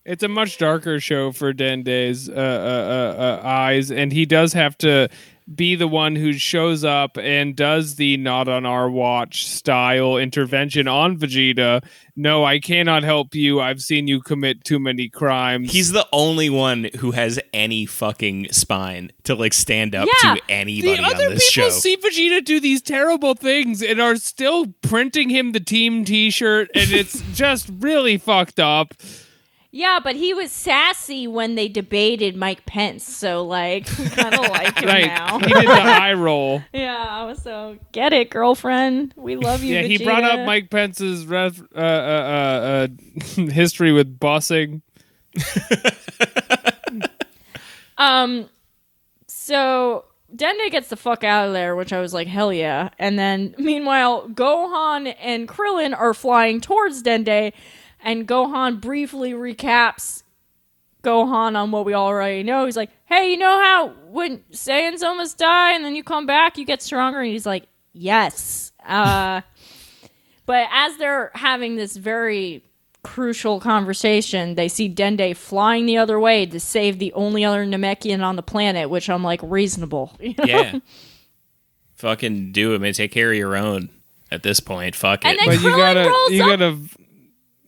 It's a much darker show for Dende's eyes, and he does have to be the one who shows up and does the not on our watch style intervention on Vegeta. No, I cannot help you. I've seen you commit too many crimes. He's the only one who has any fucking spine to like stand up to anybody on this show. The other people see Vegeta do these terrible things and are still printing him the team t-shirt, and it's just really fucked up. Yeah, but he was sassy when they debated Mike Pence, so, like, kind of like him now. He did the eye roll. Yeah, so, get it, girlfriend. We love you, Vegeta. He brought up Mike Pence's history with busing. So, Dende gets the fuck out of there, which I was like, hell yeah. And then, meanwhile, Gohan and Krillin are flying towards Dende, and Gohan briefly recaps Gohan on what we already know. He's like, hey, you know how when Saiyans almost die and then you come back, you get stronger? And he's like, yes. But as they're having this very crucial conversation, they see Dende flying the other way to save the only other Namekian on the planet, which I'm like, reasonable. You know? Yeah. Fucking do it, man. Take care of your own at this point. Fuck it. And then but you gotta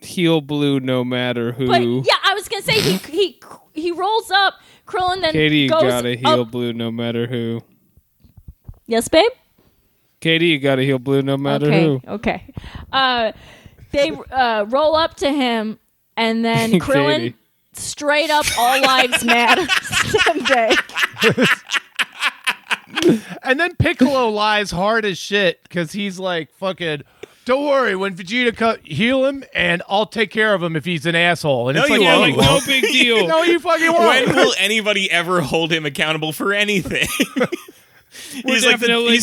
heal blue no matter who. But, yeah, I was gonna say he rolls up Krillin, then Katie, you goes gotta heal up. Blue no matter who. Yes, babe. Katie, you gotta heal blue no matter who. Okay. They roll up to him, and then Krillin straight up all lives matter someday. And then Piccolo lies hard as shit because he's like fucking. Don't worry, when Vegeta heal him, and I'll take care of him if he's an asshole. And no, it's like, yeah, like no big deal. No, you fucking won't. When will anybody ever hold him accountable for anything? He's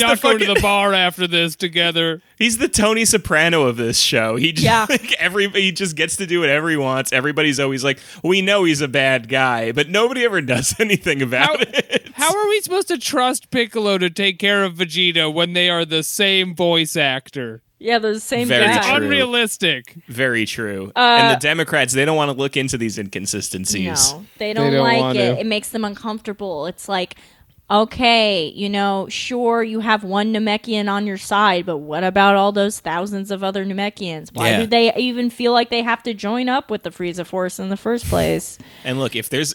not going to the bar after this together. He's the Tony Soprano of this show. He just, he just gets to do whatever he wants. Everybody's always like, we know he's a bad guy, but nobody ever does anything about it. How are we supposed to trust Piccolo to take care of Vegeta when they are the same voice actor? Yeah, they're the same guy. It's unrealistic. Very true. And the Democrats, they don't want to look into these inconsistencies. No, they don't like it. It makes them uncomfortable. It's like, okay, you know, sure, you have one Namekian on your side, but what about all those thousands of other Namekians? Why do they even feel like they have to join up with the Frieza Force in the first place? And look, if there's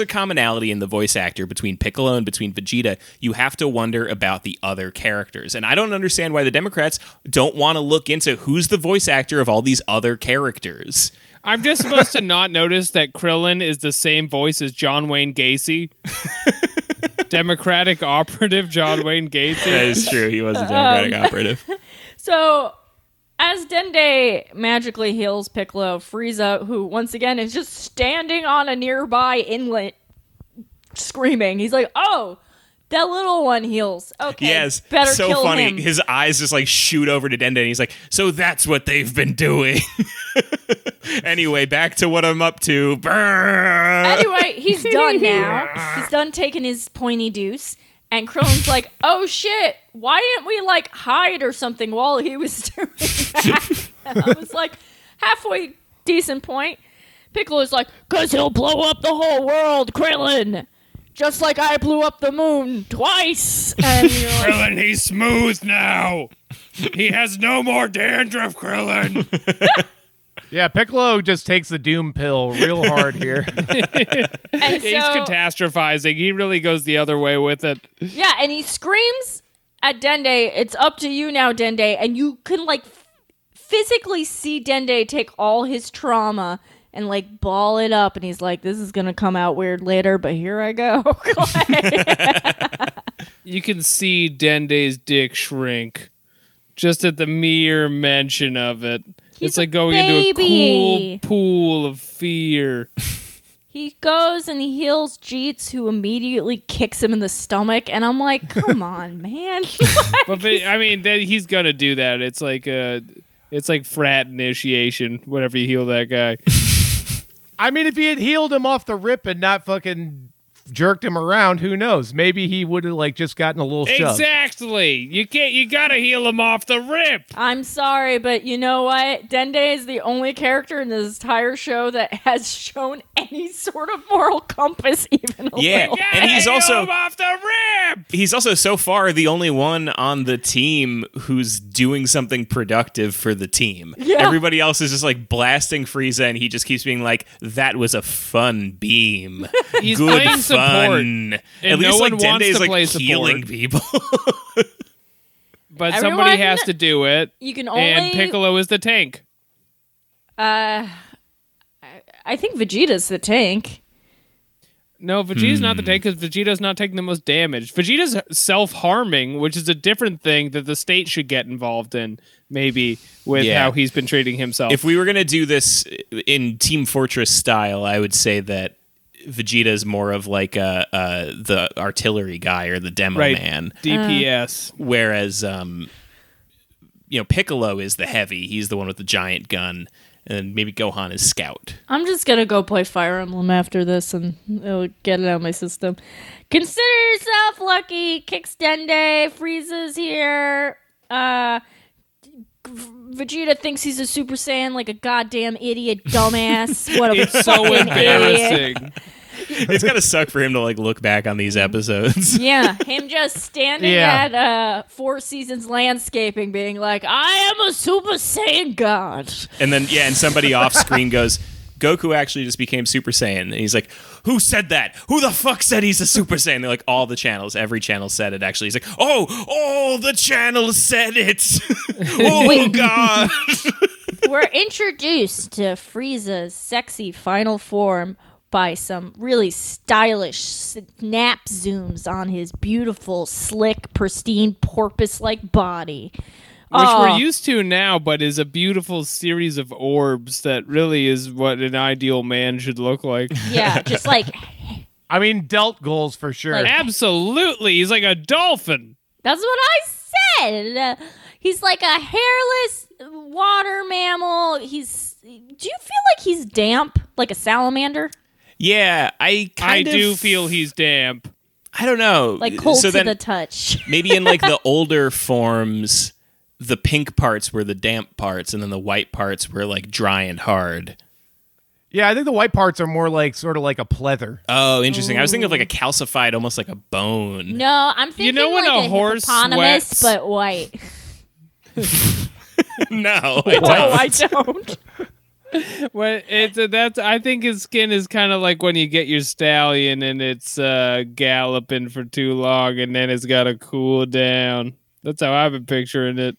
a commonality in the voice actor between Piccolo and between Vegeta, you have to wonder about the other characters. And I don't understand why the Democrats don't want to look into who's the voice actor of all these other characters. I'm just supposed to not notice that Krillin is the same voice as John Wayne Gacy. Democratic operative John Wayne Gacy. That is true. He was a Democratic operative. So, as Dende magically heals Piccolo, Frieza, who once again is just standing on a nearby inlet screaming, he's like, oh, that little one heals. Okay, yes, better so kill funny. Him. His eyes just like shoot over to Dende, and he's like, so that's what they've been doing. Anyway, back to what I'm up to. Anyway, he's done now. He's done taking his pointy deuce. And Krillin's like, oh shit, why didn't we like hide or something while he was doing that? And I was like, halfway decent point. Piccolo's like, because he'll blow up the whole world, Krillin. Just like I blew up the moon twice. And you're like, Krillin, he's smooth now. He has no more dandruff, Krillin. Yeah, Piccolo just takes the doom pill real hard here. And he's catastrophizing. He really goes the other way with it. Yeah, and he screams at Dende, it's up to you now, Dende. And you can, like, physically see Dende take all his trauma and, like, ball it up. And he's like, this is going to come out weird later, but here I go. You can see Dende's dick shrink just at the mere mention of it. It's like going into a cool pool of fear. He goes and he heals Jeets, who immediately kicks him in the stomach. And I'm like, come on, man. He's going to do that. It's like frat initiation whenever you heal that guy. I mean, if he had healed him off the rip and not fucking jerked him around, who knows? Maybe he would have like just gotten a little shove. Exactly. You gotta heal him off the rip. I'm sorry, but you know what? Dende is the only character in this entire show that has shown any sort of moral compass, even a little. Yeah, and he's also off the rip. He's also so far the only one on the team who's doing something productive for the team. Yeah. Everybody else is just like blasting Frieza, and he just keeps being like, "That was a fun beam." He's good. Support. Fun. At least no one like wants Dende's to play like healing people. But somebody has to do it. You can only... And Piccolo is the tank. I think Vegeta's the tank. No, Vegeta's not the tank because Vegeta's not taking the most damage. Vegeta's self-harming, which is a different thing that the state should get involved in, maybe, with how he's been treating himself. If we were going to do this in Team Fortress style, I would say that Vegeta is more of like the artillery guy or the demo man, DPS. Whereas, Piccolo is the heavy. He's the one with the giant gun, and maybe Gohan is scout. I'm just gonna go play Fire Emblem after this, and it'll get it out of my system. Consider yourself lucky. Kicks Dende. Frieza's here. Vegeta thinks he's a Super Saiyan, like a goddamn idiot, dumbass. What a it's so embarrassing. Idiot. It's gotta suck for him to like look back on these episodes. Yeah, him just standing at Four Seasons Landscaping, being like, "I am a Super Saiyan God." And then and somebody off screen goes, "Goku actually just became Super Saiyan," and he's like, "Who said that? Who the fuck said he's a Super Saiyan?" They're like, all the channels, every channel said it. Actually, he's like, "Oh, the channel said it." Oh god. We're introduced to Frieza's sexy final form by some really stylish snap zooms on his beautiful, slick, pristine, porpoise-like body. Which we're used to now, but is a beautiful series of orbs that really is what an ideal man should look like. Yeah, just like I mean, dealt goals for sure. Like, absolutely. He's like a dolphin. That's what I said. He's like a hairless water mammal. Do you feel like he's damp? Like a salamander? Yeah, I do feel he's damp. I don't know. Like cold to the touch. Maybe in like the older forms, the pink parts were the damp parts and then the white parts were like dry and hard. Yeah, I think the white parts are more like sort of like a pleather. Oh, interesting. Ooh. I was thinking of like a calcified, almost like a bone. No, I'm thinking when a horse sweats, but white. No, I don't. Well, I think his skin is kind of like when you get your stallion and it's galloping for too long and then it's got to cool down. That's how I've been picturing it.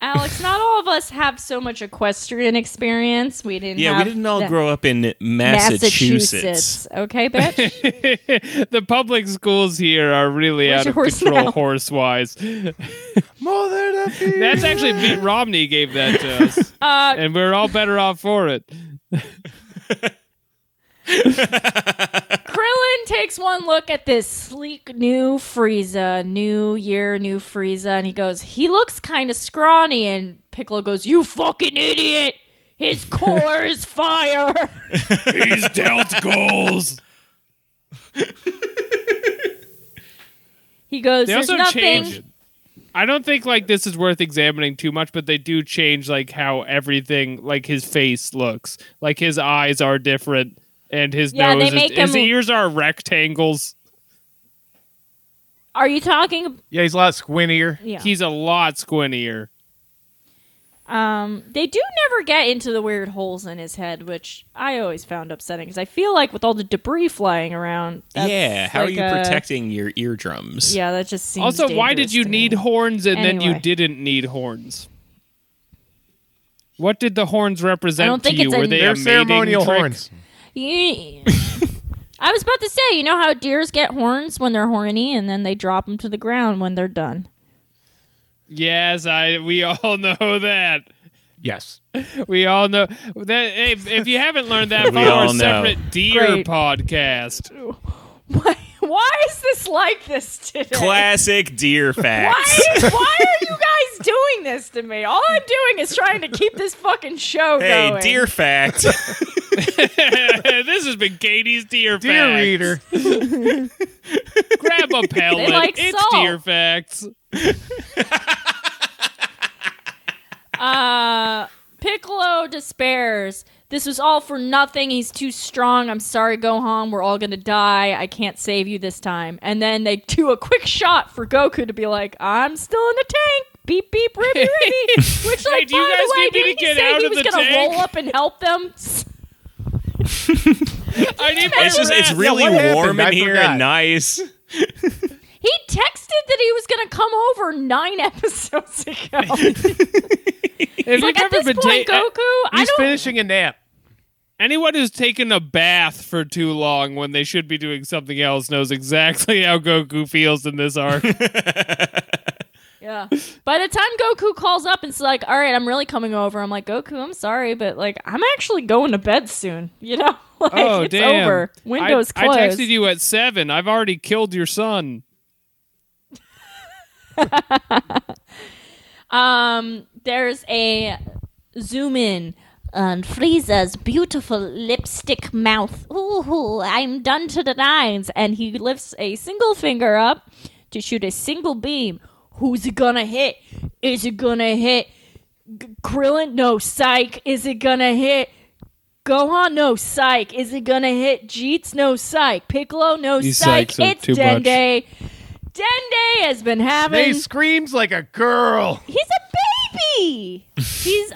Alex, not all of us have so much equestrian experience. We didn't all grow up in Massachusetts. Okay, bitch. The public schools here are really out of control horse-wise. Mother the fear. That's actually Mitt Romney gave that to us. And we're all better off for it. Krillin takes one look at this sleek new Frieza, new year, new Frieza, and he goes, he looks kind of scrawny, and Piccolo goes, you fucking idiot! His core is fire! He's dealt goals! He goes, there's nothing... Change. I don't think like this is worth examining too much, but they do change like how everything, like his face looks. Like his eyes are different. And his nose his ears are rectangles. Are you talking? Yeah, he's a lot squintier. Yeah. He's a lot squintier. They do never get into the weird holes in his head, which I always found upsetting because I feel like with all the debris flying around. Yeah, how like are you protecting your eardrums? Yeah, that just seems dangerous to me. Also, why did you need horns then you didn't need horns? What did the horns represent to you? Were they a ceremonial horns? Yeah. I was about to say, you know how deers get horns when they're horny and then they drop them to the ground when they're done? Yes, we all know that. Yes. We all know that. Hey, if you haven't learned that from our separate deer podcast. Why is this like this today? Classic deer facts. Why are you guys doing this to me? All I'm doing is trying to keep this fucking show going. Hey, deer fact. This has been Katie's Deer Facts. Dear reader. Grab a pellet. It's salt. Deer Facts. Piccolo despairs. This was all for nothing. He's too strong. I'm sorry, Gohan. We're all going to die. I can't save you this time. And then they do a quick shot for Goku to be like, I'm still in the tank. Beep, beep, ribbity, ribbity. Which, like, hey, do you guys need me to get out of the tank? He was going to roll up and help them. It's really warm in here and nice. He texted that he was going to come over 9 episodes ago. It's like, at this point, Goku, he's finishing a nap. Anyone who's taken a bath for too long when they should be doing something else knows exactly how Goku feels in this arc. Yeah. By the time Goku calls up and's like, all right, I'm really coming over. I'm like, Goku, I'm sorry, but like, I'm actually going to bed soon. You know? Like, oh, it's damn. Over. Windows closed. I texted you at 7. I've already killed your son. There's a zoom in on Frieza's beautiful lipstick mouth. Ooh, I'm done to the nines. And he lifts a single finger up to shoot a single beam. Who's it gonna hit? Is it gonna hit Krillin? No, psych. Is it gonna hit Gohan? No, psych. Is it gonna hit Jeets? No, psych. Piccolo? No, psych. It's Dende. Much. Dende has been having... He screams like a girl. He's a baby. You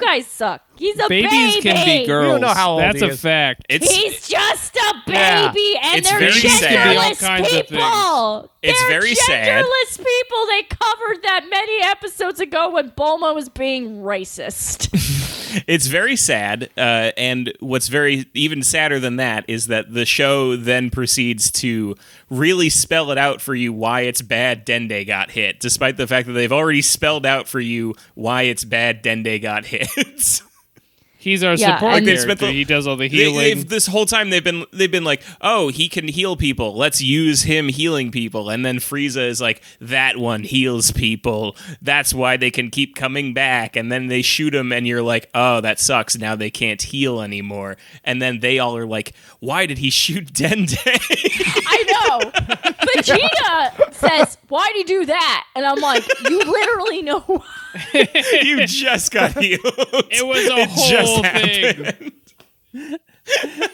guys suck. He's a baby. Babies can be girls. We don't know how old That's he is. A fact. He's just a baby, and it's they're very genderless sad. People. It's they're very genderless sad. People. They covered that many episodes ago when Bulma was being racist. It's very sad, and what's very even sadder than that is that the show then proceeds to really spell it out for you why it's bad Dende got hit, despite the fact that they've already spelled out for you why it's bad Dende got hit. He's our support character. He does all the healing. This whole time they've been like, oh, he can heal people. Let's use him healing people. And then Frieza is like, that one heals people. That's why they can keep coming back. And then they shoot him, and you're like, oh, that sucks. Now they can't heal anymore. And then they all are like, why did he shoot Dende? I know. Vegeta says, why do you do that? And I'm like, you literally know why. You just got healed. It was a whole thing.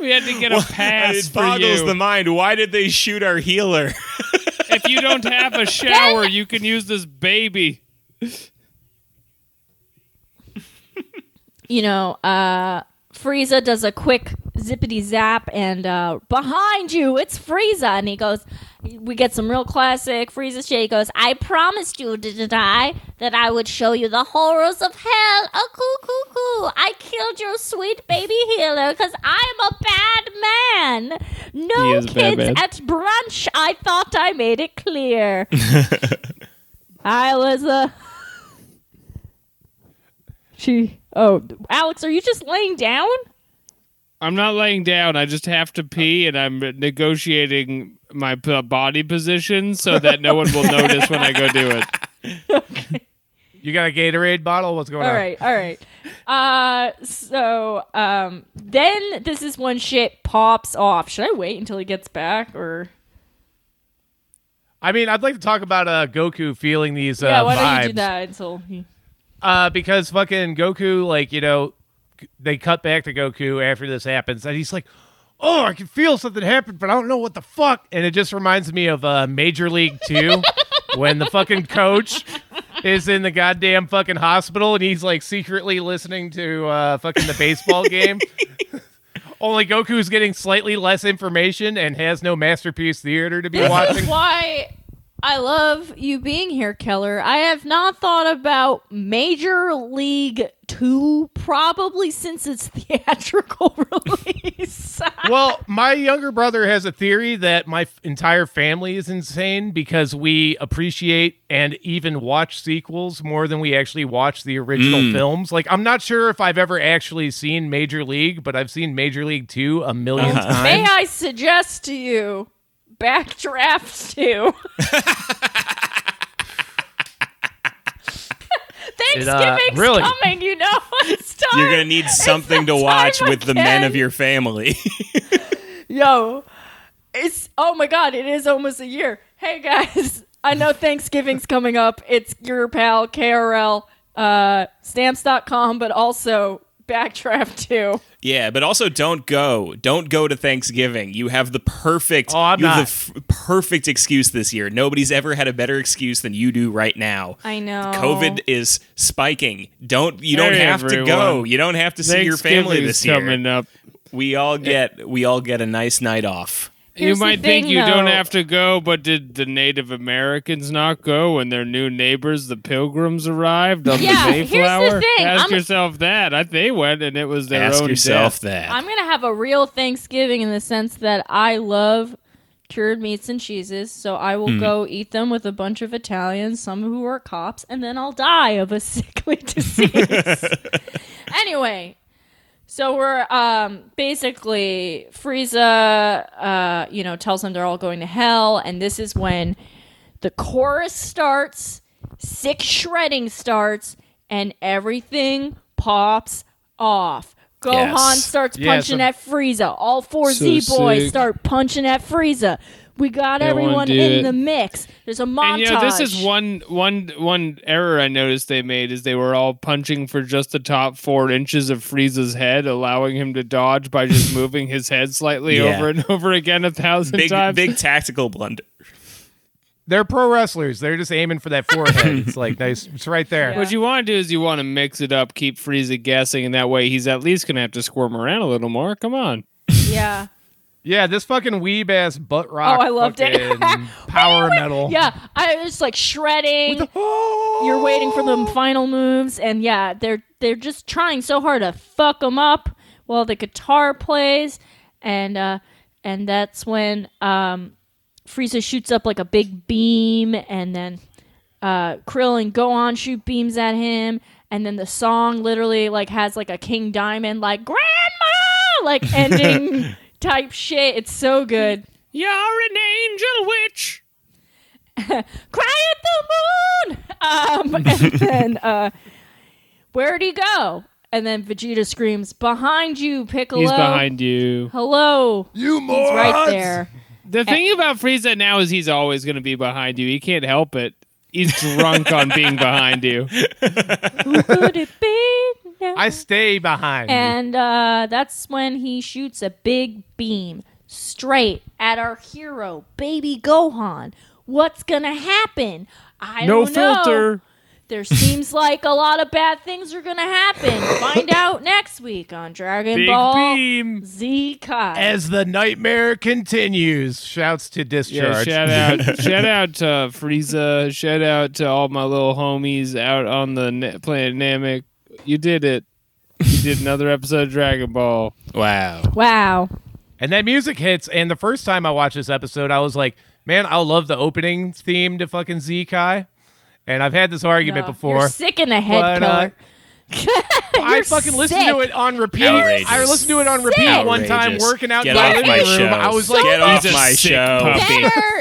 We had to get a pass for you. It boggles the mind. Why did they shoot our healer? If you don't have a shower, you can use this baby. You know, Frieza does a quick zippity zap and behind you, it's Frieza. And he goes, we get some real classic Frieza shit. He goes, I promised you, didn't I, that I would show you the horrors of hell. Oh, coo, coo, coo. I killed your sweet baby healer because I'm a bad man. No kids bad. At brunch. I thought I made it clear. I was a... Oh, Alex, are you just laying down? I'm not laying down. I just have to pee, and I'm negotiating my body position so that no one will notice when I go do it. Okay. You got a Gatorade bottle? What's going on? All right. So then this is when shit pops off. Should I wait until he gets back, or... I mean, I'd like to talk about Goku feeling these vibes. Yeah, why don't you do that until he... because fucking Goku, like, you know, they cut back to Goku after this happens, and he's like, oh, I can feel something happen, but I don't know what the fuck. And it just reminds me of Major League Two when the fucking coach is in the goddamn fucking hospital, and he's, like, secretly listening to fucking the baseball game. Only Goku's getting slightly less information and has no Masterpiece Theater to be watching. This is why... I love you being here, Keller. I have not thought about Major League Two probably since its theatrical release. Well, my younger brother has a theory that my entire family is insane because we appreciate and even watch sequels more than we actually watch the original films. Like, I'm not sure if I've ever actually seen Major League, but I've seen Major League Two a million times. May I suggest to you... Backdraft 2. Thanksgiving's really? Coming, you know. It's time. You're going to need something to watch with the men of your family. Yo, it's, oh my God, it is almost a year. Hey guys, I know Thanksgiving's coming up. It's your pal, KRL, stamps.com, but also... Backdraft too. Yeah, but also don't go. Don't go to Thanksgiving. You have the perfect perfect excuse this year. Nobody's ever had a better excuse than you do right now. I know. COVID is spiking. You don't have to go. You don't have to see your family this year. Coming up. We all get a nice night off. Here's you might think you don't have to go, but did the Native Americans not go when their new neighbors, the Pilgrims, arrived on the Mayflower? Here's the thing. Ask yourself that. They went, and it was their own death. Ask yourself that. I'm going to have a real Thanksgiving in the sense that I love cured meats and cheeses, so I will go eat them with a bunch of Italians, some who are cops, and then I'll die of a sickly disease. Anyway... So we're basically Frieza, tells them they're all going to hell, and this is when the chorus starts, sick shredding starts, and everything pops off. Gohan starts punching at Frieza. All four Z boys start punching at Frieza. We got everyone in the mix. There's a montage. And, this is one error I noticed they made is they were all punching for just the top 4 inches of Frieza's head, allowing him to dodge by just moving his head slightly over and over again 1,000 times. Big tactical blunder. They're pro wrestlers. They're just aiming for that forehead. It's like nice. It's right there. Yeah. What you want to do is you want to mix it up, keep Frieza guessing, and that way he's at least going to have to squirm around a little more. Come on. Yeah. Yeah, this fucking weeb ass butt rock. Oh, I loved it. Power metal. Yeah, I was like shredding. You're waiting for the final moves, and yeah, they're just trying so hard to fuck them up while the guitar plays, and that's when Frieza shoots up like a big beam, and then Krill and Gohan shoot beams at him, And then the song literally like has like a King Diamond like grandma like ending type shit. It's so good. You're an angel witch. Cry at the moon. And then where'd he go? And then Vegeta screams, "Behind you, Piccolo! He's behind you! Hello, you morons!" He's right there. The thing about Frieza now is he's always going to be behind you. He can't help it. He's drunk on being behind you. Who would it be? No. I stay behind. And that's when he shoots a big beam straight at our hero, Baby Gohan. What's gonna happen? I don't know. No filter. There seems like a lot of bad things are gonna happen. Find out next week on Dragon Ball Z Kai. As the nightmare continues. Shouts to Discharge. Yeah, shout out, shout out to Frieza. Shout out to all my little homies out on the planet Namek. You did it. You did another episode of Dragon Ball. Wow. Wow. And that music hits. And the first time I watched this episode, I was like, man, I love the opening theme to fucking Zekai. And I've had this argument before. You're sick in the head, Keller. I fucking listened to it on repeat. I listened to it on repeat one time working out in the living room. I was like, get off my show.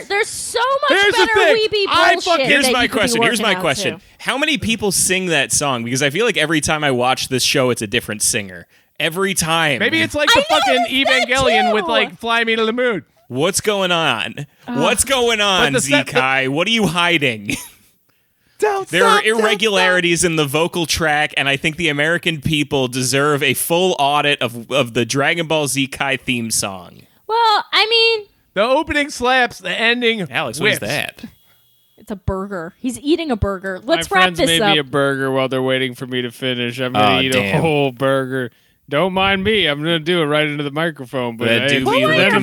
There's so much better weeby bullshit. Here's my question. Here's my question. How many people sing that song? Because I feel like every time I watch this show, it's a different singer. Every time. Maybe it's like the fucking Evangelion with like Fly Me to the Moon. What's going on? What's going on, Zekai? What are you hiding? There are irregularities in the vocal track, and I think the American people deserve a full audit of the Dragon Ball Z Kai theme song. Well, I mean... The opening slaps, the ending... Alex, what is that? It's a burger. He's eating a burger. Let's wrap this up. My friends made me a burger while they're waiting for me to finish. I'm going to eat a whole burger. Don't mind me. I'm going to do it right into the microphone. But why won't you let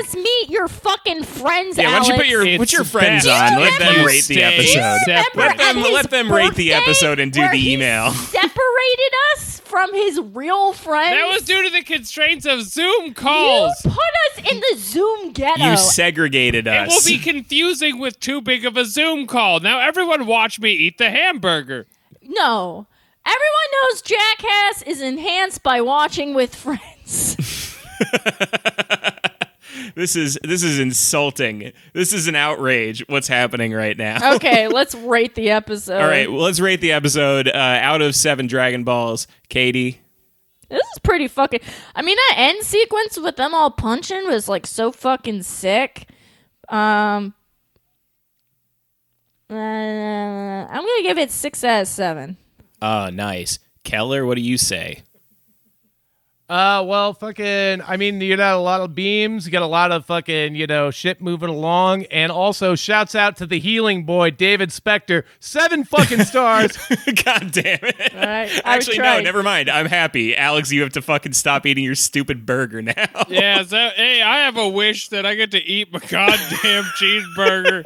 us meet your fucking friends, Alex? Why don't you put your friends on? Let them rate the episode. Let them rate the episode and do the email. Separated us from his real friends. That was due to the constraints of Zoom calls. You put us in the Zoom ghetto. You segregated us. It will be confusing with too big of a Zoom call. Now everyone watch me eat the hamburger. No. Everyone knows Jackass is enhanced by watching with friends. This is insulting. This is an outrage. What's happening right now? Okay, let's rate the episode. All right, well, let's rate the episode out of 7 Dragon Balls. Katie? This is pretty fucking... I mean, that end sequence with them all punching was, like, so fucking sick. I'm going to give it 6 out of 7. Oh, nice. Keller, what do you say? Well, fucking, I mean, you got a lot of beams, you got a lot of fucking, you know, shit moving along, and also shouts out to the healing boy, David Spector. 7 fucking stars. God damn it. All right, actually, no, never mind. I'm happy. Alex, you have to fucking stop eating your stupid burger now. Yeah, so, hey, I have a wish that I get to eat my goddamn cheeseburger.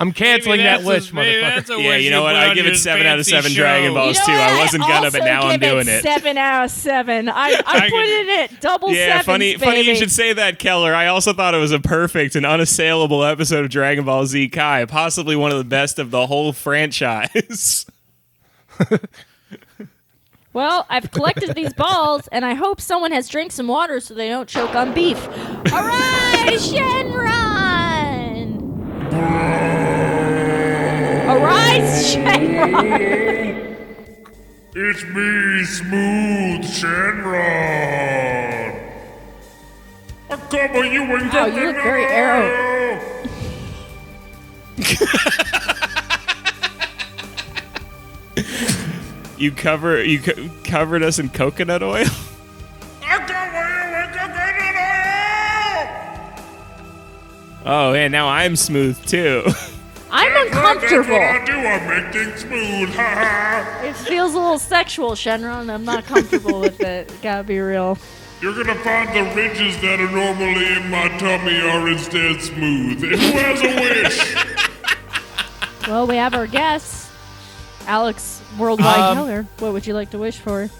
I'm canceling that wish, motherfucker. Yeah, you know what? I give it 7 out of 7 show. Dragon Balls too. I wasn't gonna, but now I'm doing it. 7 out of 7. I put it at double 7. Yeah, funny you should say that, Keller. I also thought it was a perfect and unassailable episode of Dragon Ball Z Kai, possibly one of the best of the whole franchise. Well, I've collected these balls, and I hope someone has drank some water so they don't choke on beef. All right, Shenron. Arise, Shenron! It's me, Smooth Shenron! I cover you and go. Wow, you look very arrow. you covered us in coconut oil? I cover you in coconut oil! Oh, and now I'm smooth too. I'm uncomfortable. That's what I make things smooth. It feels a little sexual, Shenron. I'm not comfortable with it. Gotta be real. You're gonna find the ridges that are normally in my tummy are instead smooth. Who has a wish? Well, we have our guests. Alex Worldwide Keller. What would you like to wish for? Do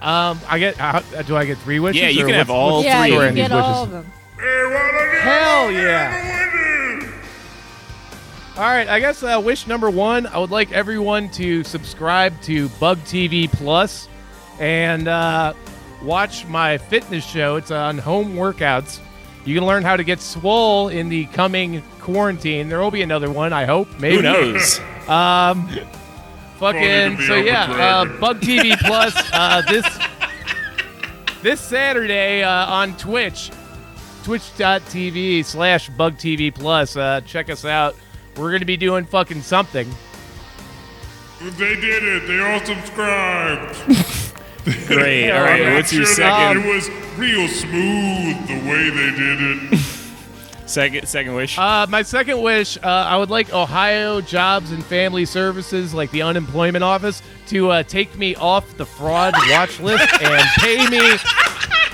I get 3 wishes? Yeah, you can have all 3 wishes. Yeah, you can get all of them. Hell yeah. All right, I guess wish number one, I would like everyone to subscribe to Bug TV Plus and watch my fitness show. It's on home workouts. You can learn how to get swole in the coming quarantine. There will be another one, I hope. Maybe. Who knows? Bug TV Plus this Saturday on Twitch, twitch.tv/BugTV Plus. Check us out. We're going to be doing fucking something. They did it. They all subscribed. Great. All right. What's your second? It was real smooth the way they did it. Second wish. My second wish. I would like Ohio Jobs and Family Services, like the unemployment office, to take me off the fraud watch list and pay me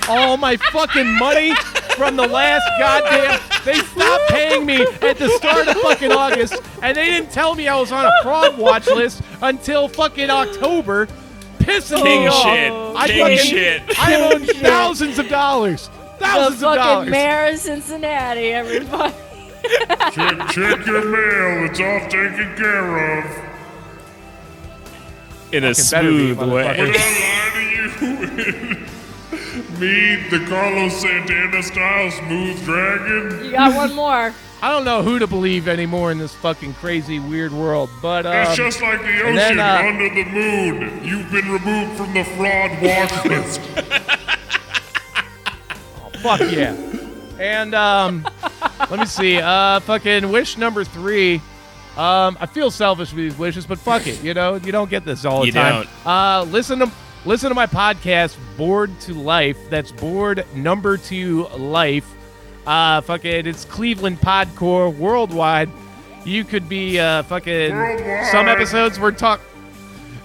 all my fucking money from the last goddamn. They stopped paying me at the start of fucking August, and they didn't tell me I was on a fraud watch list until fucking October. Pissing me off. I own thousands of dollars. The fucking mayor of Cincinnati, everybody. check your mail. It's all taken care of. In a smooth way. We're not lying to you. Meet the Carlos Santana style smooth dragon. You got one more. I don't know who to believe anymore in this fucking crazy, weird world, but... it's just like the ocean under the moon. You've been removed from the fraud watch list. Oh, fuck yeah. And, let me see. Fucking wish number 3. I feel selfish with these wishes, but fuck it. You know, you don't get this all the time. You don't. Listen to my podcast, Bored to Life. That's Bored number 2 Life. It's Cleveland Podcore worldwide. You could be some episodes we're talking.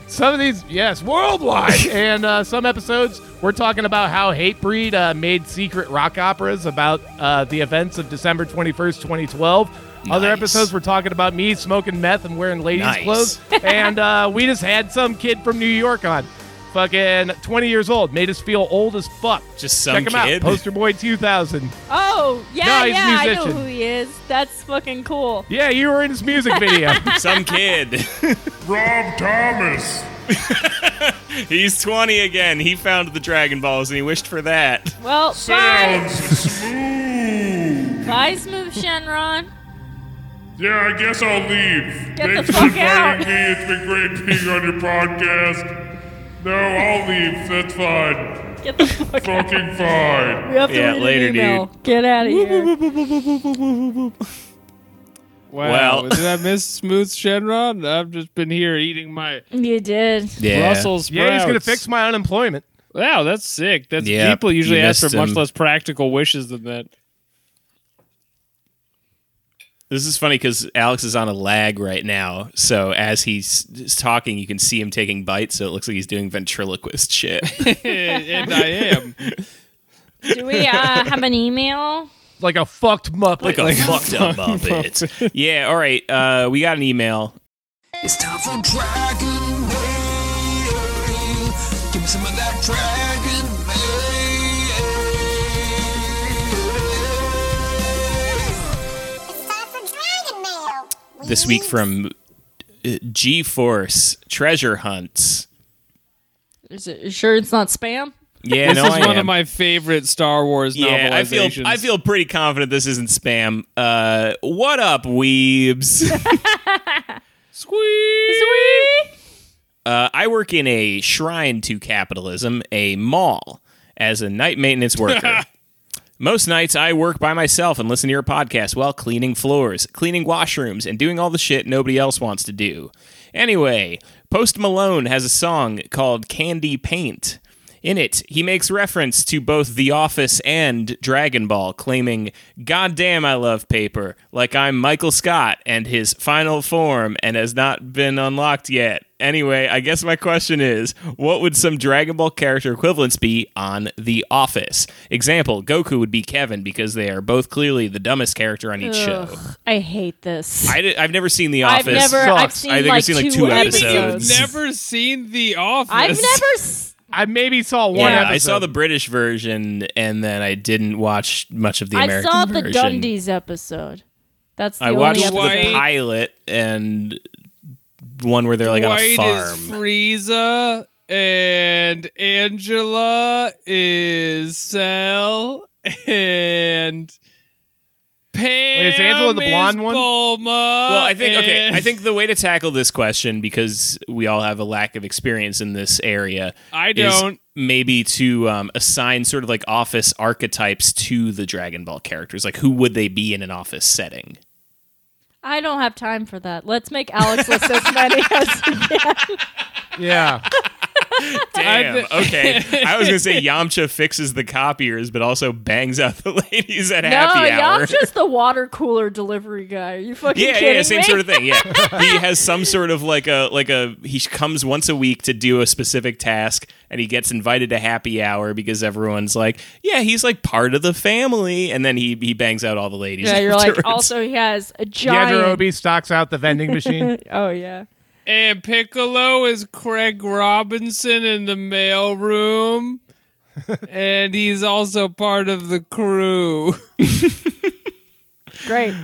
Some of these, yes, worldwide. And some episodes we're talking about how Hatebreed made secret rock operas about the events of December 21st, 2012. Nice. Other episodes we're talking about me smoking meth and wearing ladies' clothes. And we just had some kid from New York on. Fucking 20 years old. Made us feel old as fuck. Just some Check him kid. Out. Poster Boy 2000. Oh, yeah, no, he's a musician. I know who he is. That's fucking cool. Yeah, you were in his music video. Some kid. Rob Thomas. He's 20 again. He found the Dragon Balls and he wished for that. Well, sounds smooth. Bye, Smooth Shenron. Yeah, I guess I'll leave. Thanks for inviting me. It's been great being on your podcast. No, I'll leave. That's fine. Get the fuck out. Fucking fine. We have to read later, an email. Dude. Get out of here. Wow. Did I miss Smooth Shenron? I've just been here eating my... You did. Yeah. Brussels sprouts. Yeah, he's going to fix my unemployment. Wow, that's sick. That's people usually ask for much less practical wishes than that. This is funny because Alex is on a lag right now, so as he's talking, you can see him taking bites, so it looks like he's doing ventriloquist shit. And I am. Do we have an email? Like a fucked Muppet. Like a fucked up Muppet. Yeah, all right. We got an email. It's time for Dragon Mail. Give me some of that Dragon Mail. This week from G-Force Treasure Hunts. Is it, you sure it's not spam? Yeah, no, I am. This is one of my favorite Star Wars novelizations. Yeah, I feel pretty confident this isn't spam. What up, weebs? Squee! I work in a shrine to capitalism, a mall, as a night maintenance worker. Most nights, I work by myself and listen to your podcast while cleaning floors, cleaning washrooms, and doing all the shit nobody else wants to do. Anyway, Post Malone has a song called Candy Paint. In it, he makes reference to both The Office and Dragon Ball, claiming, "Goddamn, I love paper, like I'm Michael Scott and his final form and has not been unlocked yet." Anyway, I guess my question is, what would some Dragon Ball character equivalents be on The Office? Example, Goku would be Kevin because they are both clearly the dumbest character on each show. I hate this. I've never seen The Office. I've seen like two episodes. You've never seen The Office. I maybe saw one episode. I saw the British version, and then I didn't watch much of the American version. I saw the Dundies episode. That's the I only watched episode. The pilot and one where they're like Dwight on a farm. Is Frieza and Angela is Cell and Pam. Wait, is Angela the blonde one? Bulma. Well, I think I think the way to tackle this question, because we all have a lack of experience in this area, I don't. Is maybe to assign sort of like office archetypes to the Dragon Ball characters. Like, who would they be in an office setting? I don't have time for that. Let's make Alex list as many as he can. Yeah. Damn. Okay. I was going to say Yamcha fixes the copiers, but also bangs out the ladies at happy hour. No, Yamcha's the water cooler delivery guy. Are you fucking kidding me? Same sort of thing. Yeah. He has some sort of like a, he comes once a week to do a specific task and he gets invited to happy hour because everyone's like, yeah, he's like part of the family. And then he bangs out all the ladies. Yeah, you're afterwards. Like, also he has a giant. Yajirobe stocks out the vending machine. Oh, yeah. And Piccolo is Craig Robinson in the mailroom, and he's also part of the crew. Great.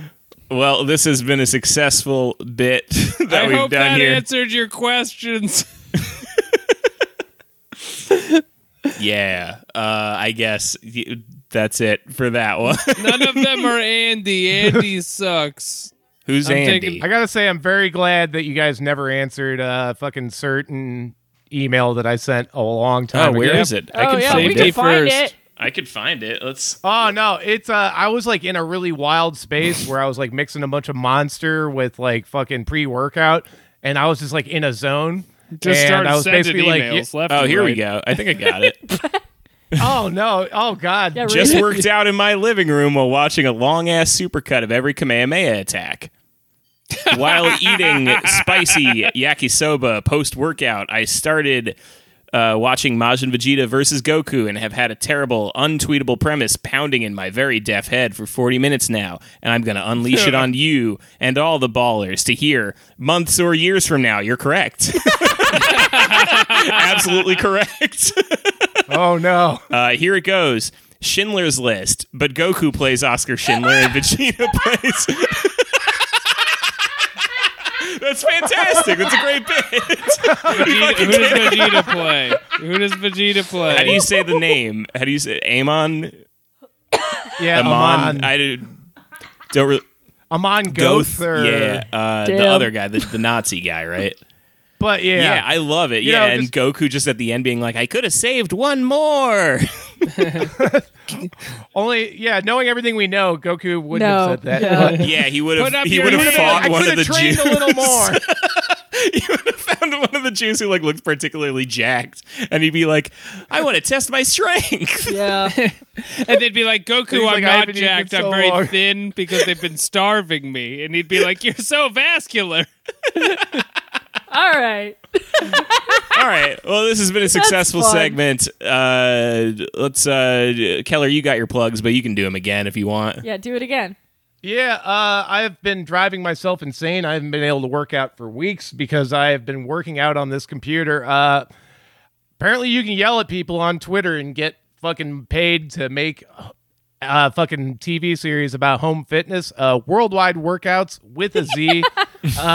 Well, this has been a successful bit that we've done that here. I hope that answered your questions. Yeah, I guess that's it for that one. None of them are Andy. Andy sucks. Who's Andy? I gotta say, I'm very glad that you guys never answered a fucking certain email that I sent a long time ago. Where is it? I can find it. I could find it. Let's. Oh no, it's. I was like in a really wild space where I was like mixing a bunch of Monster with like fucking pre-workout, and I was just like in a zone. Just started sending emails. Like, oh, here we go. I think I got it. Oh, no. Oh, God. Yeah, really? Just worked out in my living room while watching a long-ass supercut of every Kamehameha attack. While eating spicy yakisoba post-workout, I started watching Majin Vegeta versus Goku and have had a terrible, untweetable premise pounding in my very deaf head for 40 minutes now, and I'm going to unleash it on you and all the ballers to hear months or years from now. You're correct. Absolutely correct. Oh, no. Here it goes. Schindler's List, but Goku plays Oscar Schindler and Vegeta plays... That's fantastic. That's a great bit. Who does Vegeta play? How do you say the name? How do you say Amon? Yeah, Amon. Amon Goth. Or... Yeah, the other guy, the Nazi guy, right? But yeah, I love it. Yeah, and Goku just at the end being like, I could have saved one more. Only, knowing everything we know, Goku wouldn't have said that. No. Yeah, he would have. He would have fought one of the Jews. A little more. He would have found one of the Jews who like looked particularly jacked, and he'd be like, "I want to test my strength." Yeah, and they'd be like, "Goku, I'm not jacked. I'm very thin because they've been starving me." And he'd be like, "You're so vascular." All right. All right. Well, this has been a successful segment. Let's Keller, you got your plugs, but you can do them again if you want. Yeah, do it again. Yeah, I've been driving myself insane. I haven't been able to work out for weeks because I have been working out on this computer. Apparently, you can yell at people on Twitter and get fucking paid to make a fucking TV series about home fitness. Worldwide Workouts with a Z.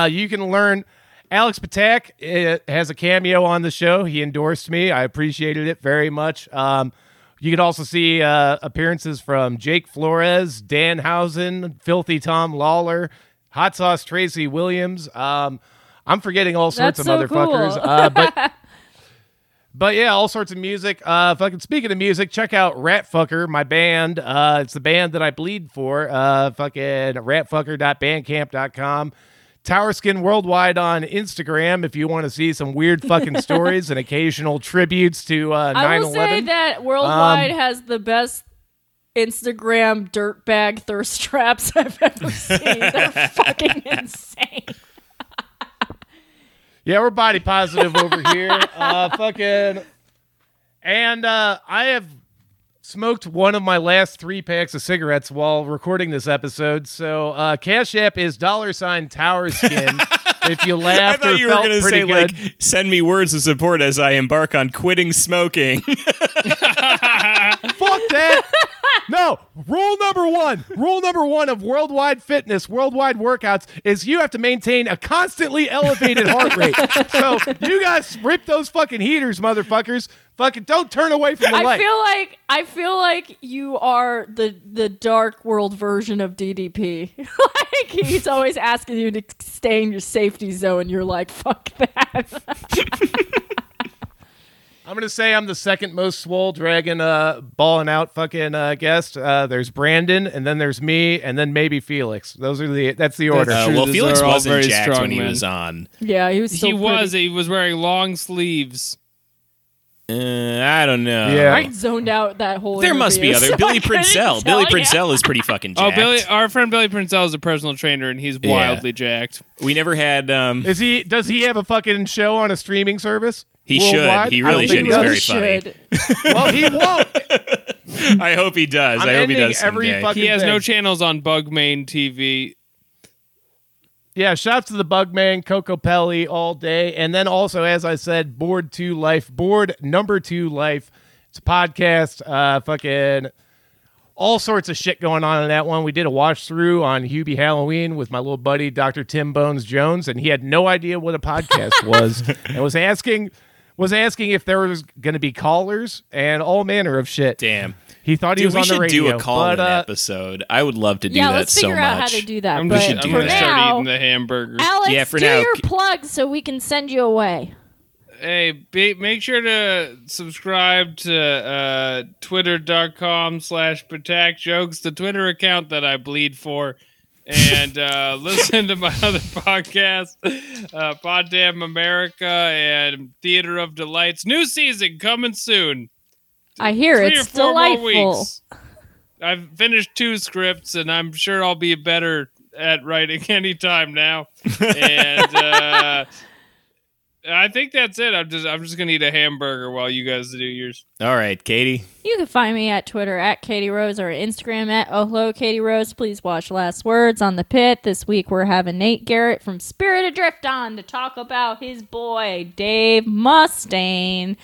You can learn... Alex Patak has a cameo on the show. He endorsed me. I appreciated it very much. You can also see appearances from Jake Flores, Dan Housen, Filthy Tom Lawler, Hot Sauce Tracy Williams. I'm forgetting all sorts of motherfuckers. Cool. But yeah, all sorts of music. Fucking speaking of music, check out Ratfucker, my band. It's the band that I bleed for. Fucking ratfucker.bandcamp.com. Tower Skin Worldwide on Instagram if you want to see some weird fucking stories and occasional tributes to 9/11. I will say that Worldwide has the best Instagram dirtbag thirst traps I've ever seen. They're fucking insane. Yeah, we're body positive over here. Fucking. And I have smoked one of my last 3 packs of cigarettes while recording this episode. So Cash App is $TowerSkin. If you laughed I thought you were going to say, good. Like, send me words of support as I embark on quitting smoking. Fuck that. No, rule number one of worldwide fitness, worldwide workouts is you have to maintain a constantly elevated heart rate. So you guys rip those fucking heaters, motherfuckers. Fucking don't turn away from the light. I feel like you are the dark world version of DDP. Like he's always asking you to stay in your safety zone. You're like, fuck that. I'm gonna say I'm the second most swole dragon balling out fucking guest. There's Brandon, and then there's me, and then maybe Felix. That's the order. Well, those Felix wasn't jacked strong, when he was on. Yeah, he was. He was wearing long sleeves. I don't know. Yeah. I zoned out that whole. There must be other. So Billy Princell. Billy Princell is pretty fucking jacked. Oh, our friend Billy Princell is a personal trainer, and he's wildly jacked. We never had. Is he? Does he have a fucking show on a streaming service? He worldwide? Should. He really should. He's very funny. Well, he won't. I hope he does. I hope he does someday. He has no channels on Bugman TV. Yeah, shouts to the Bugman, Coco Pelli all day. And then also, as I said, Bored to Life. Bored number 2 Life. It's a podcast. Fucking all sorts of shit going on in that one. We did a watch through on Hubie Halloween with my little buddy, Dr. Tim Bones Jones, and he had no idea what a podcast was and was asking... if there was going to be callers and all manner of shit. Damn, he thought he was on the radio. We should do a call-in episode. I would love to do that so much. Yeah, let's figure out how to do that. I'm going to start eating the hamburgers. Alex, do your plug so we can send you away. Hey, make sure to subscribe to twitter.com/patakjokes, the Twitter account that I bleed for. And listen to my other podcasts, Pod Damn America and Theater of Delights. New season coming soon. I hear it's delightful. I've finished 2 scripts, and I'm sure I'll be better at writing any time now. And I think that's it. I'm just gonna eat a hamburger while you guys do yours. All right, Katie. You can find me at Twitter @KatieRose or Instagram @OhHelloKatieRose. Please watch Last Words on the Pit. This week we're having Nate Garrett from Spirit Adrift on to talk about his boy Dave Mustaine.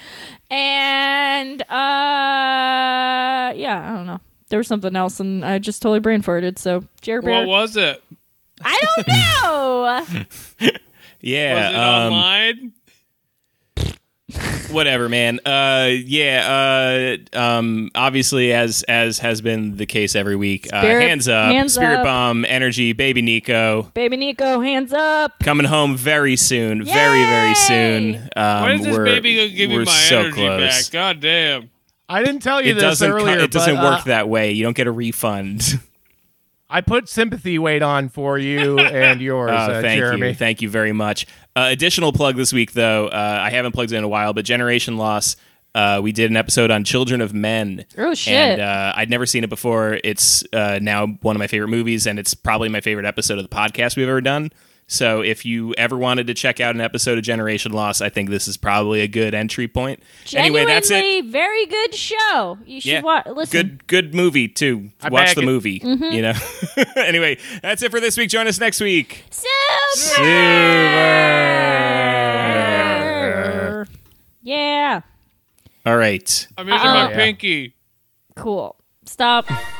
And I don't know. There was something else, and I just totally brain farted. So Jared, what was it? I don't know. Yeah. Was it online? Whatever, man. Obviously, as has been the case every week, hands up, Spirit Bomb, Energy, Baby Nico, hands up. Coming home very soon. Yay! Very, very soon. When is this baby going to give me my energy back? God damn. I didn't tell you this earlier. It doesn't work that way. You don't get a refund. I put sympathy weight on for you and yours, Jeremy. Thank you very much. Additional plug this week, though. I haven't plugged it in a while, but Generation Loss, we did an episode on Children of Men. Oh, shit. And I'd never seen it before. It's now one of my favorite movies, and it's probably my favorite episode of the podcast we've ever done. So if you ever wanted to check out an episode of Generation Loss, I think this is probably a good entry point. Genuinely, anyway, that's it. Very good show. You should listen. Good movie, too. Watch the movie, you know. Anyway, that's it for this week. Join us next week. Super! Yeah. All right. I'm using my pinky. Cool. Stop.